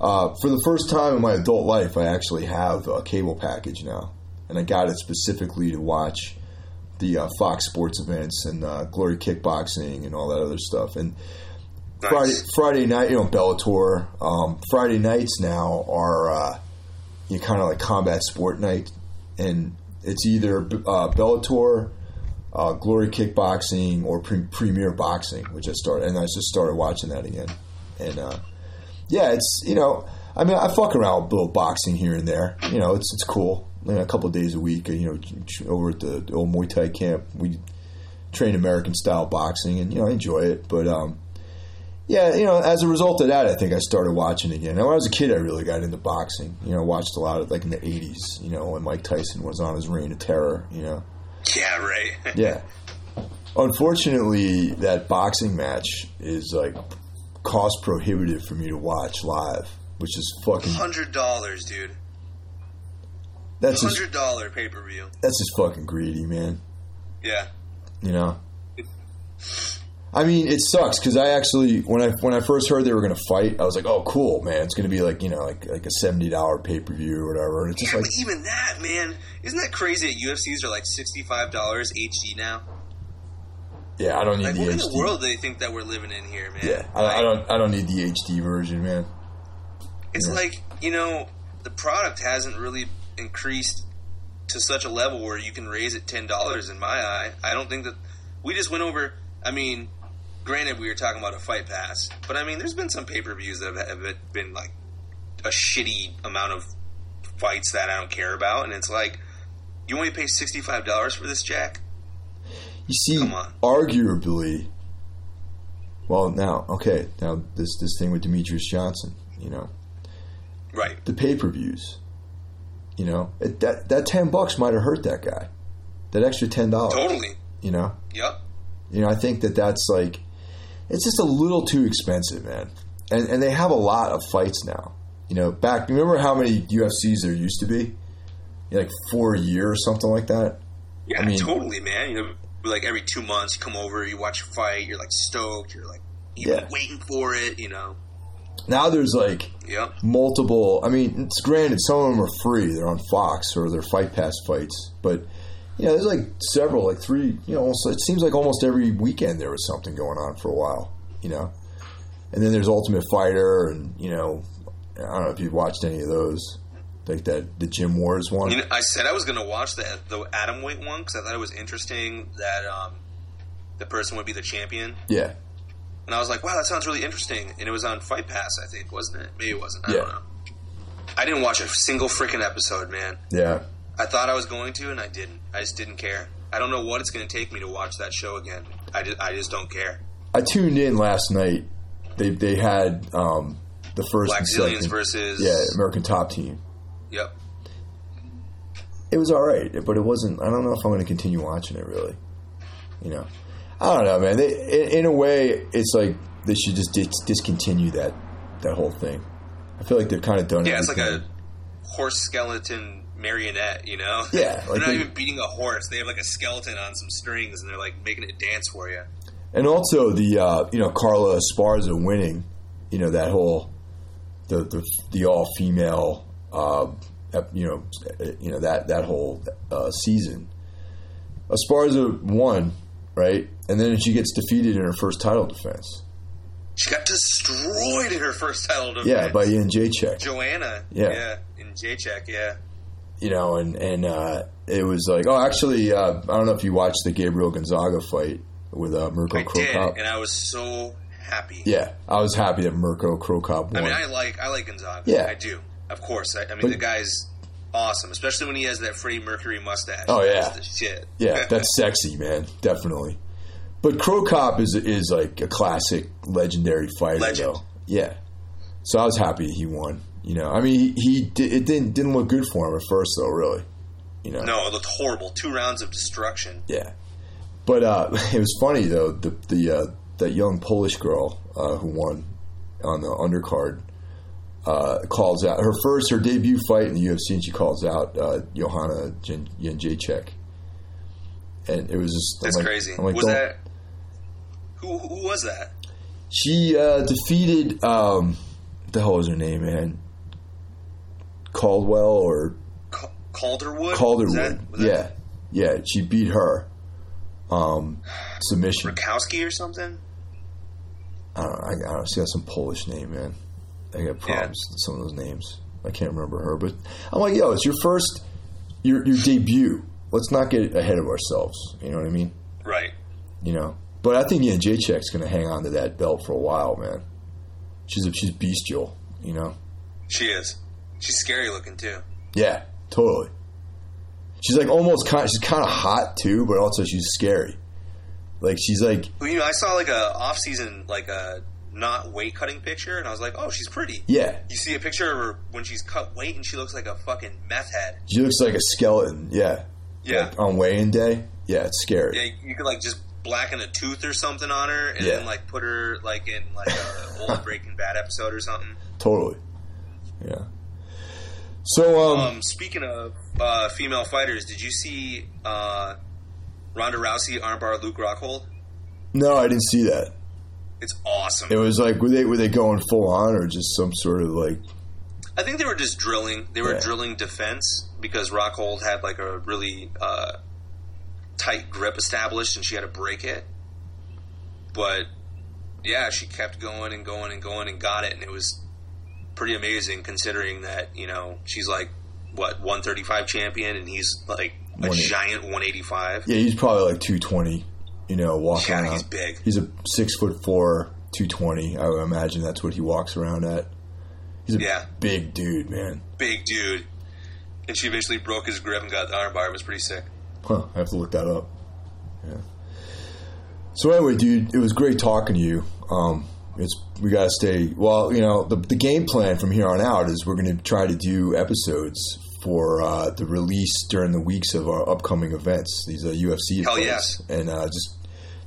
uh, for the first time in my adult life, I actually have a cable package now, and I got it specifically to watch the uh, Fox Sports events and uh, Glory Kickboxing and all that other stuff. And nice. Friday, Friday night, you know, Bellator. Um, Friday nights now are uh, you know, kind of like combat sport night, and it's either uh, Bellator, uh, Glory Kickboxing, or Pre- Premier Boxing, which I started, and I just started watching that again. And uh, yeah, it's you know, I mean, I fuck around with a little boxing here and there. You know, it's it's cool. A couple of days a week, you know, over at the old Muay Thai camp, we train American style boxing, and you know, I enjoy it. But um, yeah, you know, as a result of that, I think I started watching again. Now, when I was a kid, I really got into boxing. You know, I watched a lot of like in the eighties. You know, when Mike Tyson was on his reign of terror. You know, yeah, right. yeah. Unfortunately, that boxing match is like cost prohibitive for me to watch live, which is fucking one hundred dollars, dude. That's one hundred dollars pay-per-view. That's just fucking greedy, man. Yeah. You know? I mean, it sucks, because I actually, when I when I first heard they were going to fight, I was like, oh, cool, man. It's going to be like, you know, like like a seventy dollars pay-per-view or whatever. And it's just yeah, like, but even that, man. Isn't that crazy that U F Cs are like sixty-five dollars H D now? Yeah, I don't need like, the H D. What in the world do they think that we're living in here, man? Yeah, I, like, I, don't, I don't need the H D version, man. It's yeah. like, you know, the product hasn't really increased to such a level where you can raise it ten dollars in my eye. I don't think that we just went over. I mean, granted, we were talking about a fight pass, but I mean, there's been some pay-per-views that have, have been like a shitty amount of fights that I don't care about, and it's like, you only pay sixty-five dollars for this, Jack? You see, arguably, well, now, okay, now this this thing with Demetrius Johnson, you know, right? The pay-per-views. You know, it, that that ten bucks might have hurt that guy. That extra ten dollars. Totally. You know. Yep. You know, I think that that's like, it's just a little too expensive, man. And and they have a lot of fights now. You know, back, remember how many U F Cs there used to be? Like four a year or something like that. Yeah, I mean, totally, man. You know, like every two months you come over, you watch a fight, you're like stoked, you're like you're yeah. waiting for it, you know. Now there's like yep. multiple. I mean, it's granted some of them are free; they're on Fox or they're Fight Pass fights. But you know, there's like several, like three. You know, almost, it seems like almost every weekend there was something going on for a while. You know, and then there's Ultimate Fighter, and you know, I don't know if you've watched any of those, like that the Gym Wars one. You know, I said I was going to watch the the atom weight one because I thought it was interesting that um, the person would be the champion. Yeah. And I was like, wow, that sounds really interesting. And it was on Fight Pass, I think, wasn't it? Maybe it wasn't. I yeah. don't know. I didn't watch a single freaking episode, man. Yeah. I thought I was going to, and I didn't. I just didn't care. I don't know what it's going to take me to watch that show again. I just, I just don't care. I tuned in last night. They they had um, the first Black Zillions versus... Yeah, American Top Team. Yep. It was all right, but it wasn't... I don't know if I'm going to continue watching it, really. You know? I don't know, man. They, in, in a way, it's like they should just dis- discontinue that that whole thing. I feel like they've kind of done it. Yeah, everything. It's like a horse skeleton marionette, you know? Yeah. Like they're not they, even beating a horse. They have like a skeleton on some strings, and they're like making it dance for you. And also the, uh, you know, Carla Esparza winning, you know, that whole, the the, the all-female, uh, you know, you know that, that whole uh, season. Esparza won, right? And then she gets defeated in her first title defense. She got destroyed in her first title defense. Yeah, by Ian Jacek. Joanna. Yeah. yeah. In Jacek, yeah. You know, and, and uh, it was like, oh, actually, uh, I don't know if you watched the Gabriel Gonzaga fight with uh, Mirko I Krokop. Did, and I was so happy. Yeah, I was happy that Mirko Krokop won. I mean, I like, I like Gonzaga. Yeah. I do. Of course. I, I mean, but, the guy's awesome, especially when he has that Freddie Mercury mustache. Oh, yeah. That's the shit. Yeah, that's sexy, man. Definitely. But Krokop is is like a classic, legendary fighter. Legend. Though. Yeah. So I was happy he won. You know, I mean, he, he it didn't didn't look good for him at first, though. Really, you know. No, it looked horrible. Two rounds of destruction. Yeah, but uh, it was funny though. The the uh, that young Polish girl uh, who won on the undercard uh, calls out her first her debut fight in the U F C, and she calls out uh, Johanna Jędrzejczyk, and it was just that's like, crazy. I'm like, was that? Who, who was that? She uh, defeated, um, what the hell was her name, man? Caldwell or... Cal- Calderwood? Calderwood, was that, was yeah. That? Yeah, she beat her. Um, submission. Rakowski or something? I don't know. I, I don't, she got some Polish name, man. I got problems yeah. with some of those names. I can't remember her, but I'm like, yo, it's your first, your your debut. Let's not get ahead of ourselves. You know what I mean? Right. You know? But I think Ian Jacek's going to hang on to that belt for a while, man. She's a, she's bestial, you know? She is. She's scary looking, too. Yeah, totally. She's like almost kind of, she's kind of hot, too, but also she's scary. Like, she's like... Well, you know, I saw like a off-season, like a not weight-cutting picture, and I was like, oh, she's pretty. Yeah. You see a picture of her when she's cut weight, and she looks like a fucking meth head. She looks like a skeleton, yeah. Yeah. Like, on weigh-in day? Yeah, it's scary. Yeah, you could like just... blacken a tooth or something on her, and yeah. then like put her like in like an old Breaking Bad episode or something. Totally, yeah. So, um, um speaking of uh, female fighters, did you see uh, Ronda Rousey armbar Luke Rockhold? No, I didn't see that. It's awesome. It was like were they were they going full on or just some sort of like? I think they were just drilling. They were yeah. drilling defense because Rockhold had like a really. Uh, tight grip established and she had to break it, but yeah, she kept going and going and going and got it, and it was pretty amazing considering that, you know, she's like what, one thirty-five champion and he's like a giant one eighty-five. Yeah, he's probably like two twenty, you know, walking yeah, around. He's big. He's a six foot four, two twenty. I would imagine that's what he walks around at. He's a yeah. big dude, man. Big dude. And she eventually broke his grip and got the armbar. It was pretty sick. Huh, I have to look that up. Yeah. So anyway, dude, it was great talking to you. Um, it's we gotta stay. Well, you know, the, the game plan from here on out is we're gonna try to do episodes for uh, the release during the weeks of our upcoming events. These are U F C Hell events. Yeah. And uh, just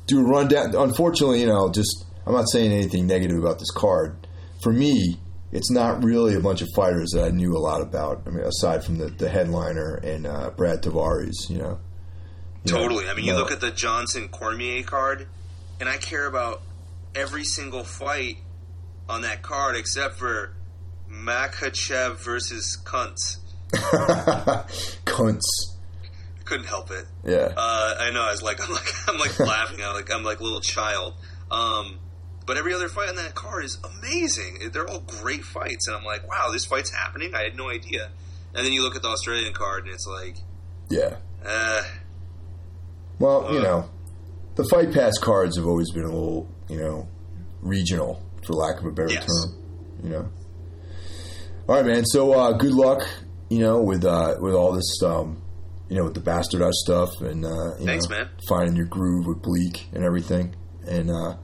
do a rundown. Unfortunately, you know, just I'm not saying anything negative about this card. For me, it's not really a bunch of fighters that I knew a lot about. I mean, aside from the, the headliner and uh, Brad Tavares, you know. You totally. Know, I mean, you uh, look at the Johnson Cormier card, and I care about every single fight on that card except for Makhachev versus Kuntz. Kuntz. I couldn't help it. Yeah. Uh, I know. I was like, I'm like, I'm like laughing. I'm like, I'm like a little child. Um, but every other fight on that card is amazing. They're all great fights, and I'm like, wow, this fight's happening. I had no idea. And then you look at the Australian card, and it's like, yeah. Uh, well, uh, you know, the Fight Pass cards have always been a little, you know, regional, for lack of a better yes. term. You know. All right, man. So uh, good luck, you know, with uh, with all this, um, you know, with the Bastardize stuff and uh, you thanks, know, man. Finding your groove with Bleak and everything. And, uh,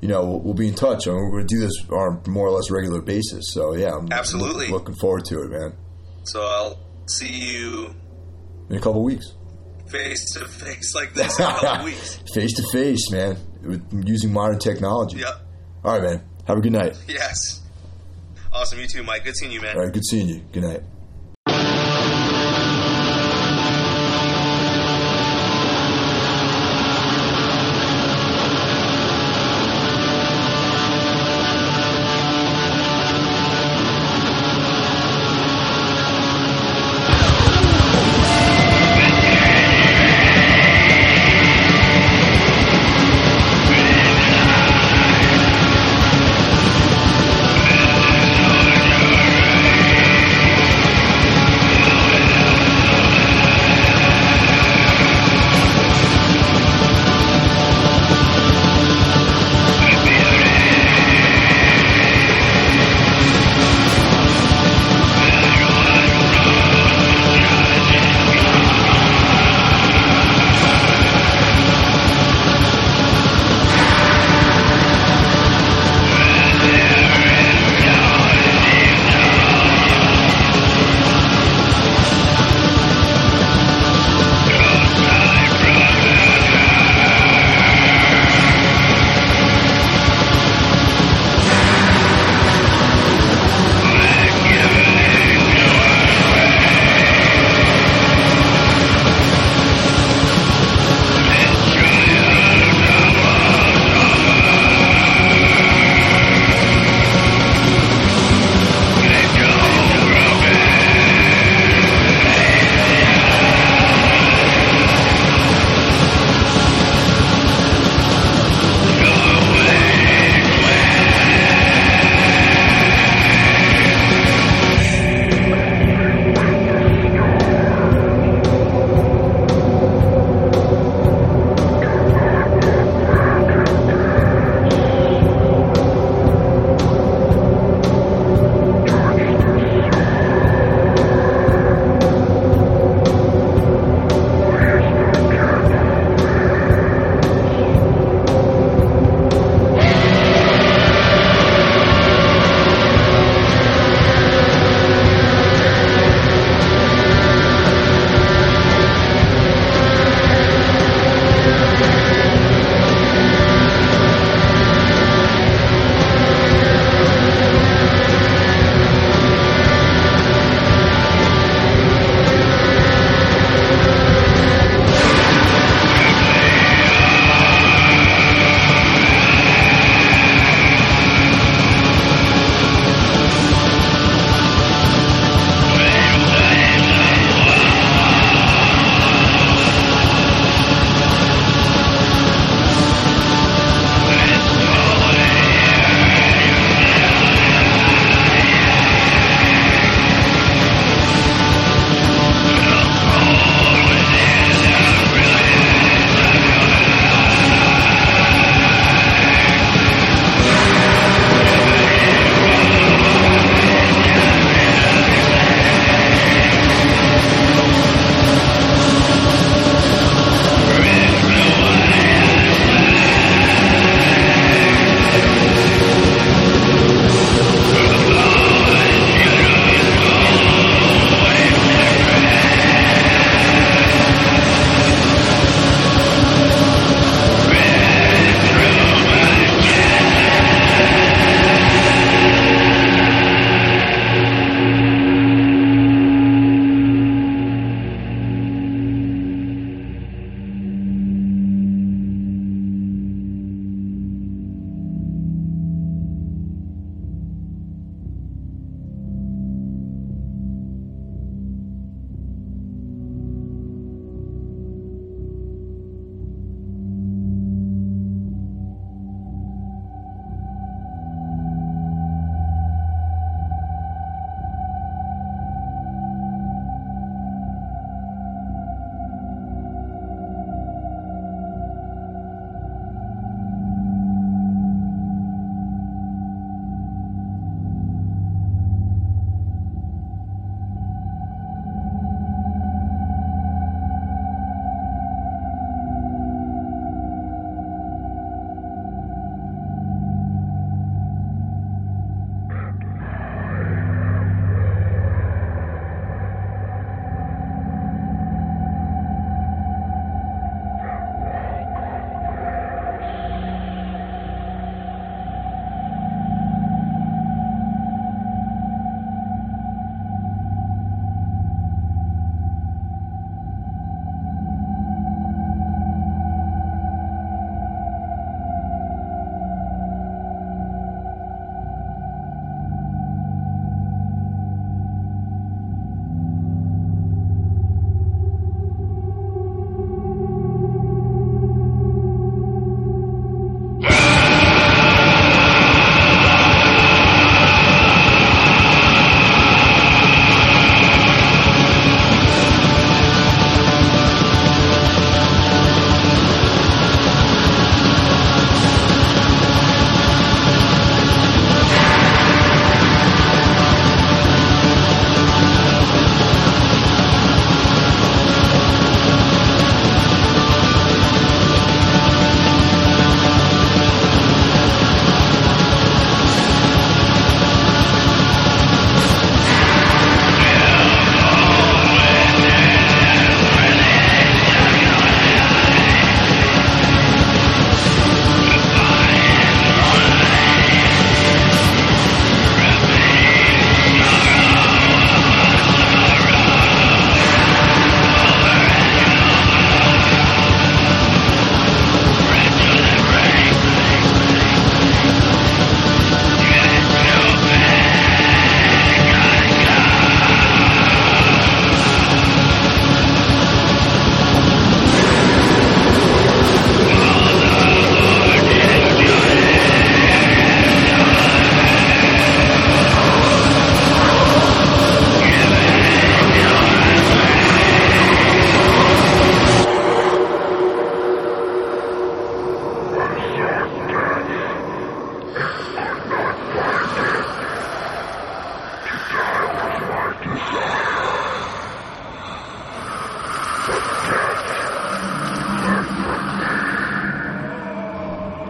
you know, we'll, we'll be in touch. I mean, we're going to do this on a more or less regular basis. So, yeah, I'm absolutely looking, looking forward to it, man. So I'll see you in a couple weeks. Face to face like this in a couple weeks. Face to face, man, with, using modern technology. Yep. All right, man. Have a good night. Yes. Awesome. You too, Mike. Good seeing you, man. All right. Good seeing you. Good night.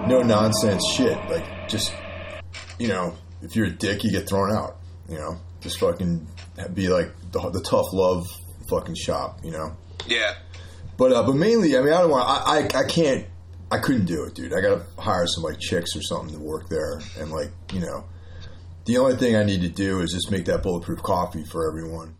no nonsense shit. Like, just, you know, if you're a dick, you get thrown out. You know, just fucking be like the, the tough love fucking shop. You know. Yeah. But uh, but mainly, I mean, I don't want. I, I I can't. I couldn't do it, dude. I gotta hire some like chicks or something to work there, and like, you know, the only thing I need to do is just make that bulletproof coffee for everyone.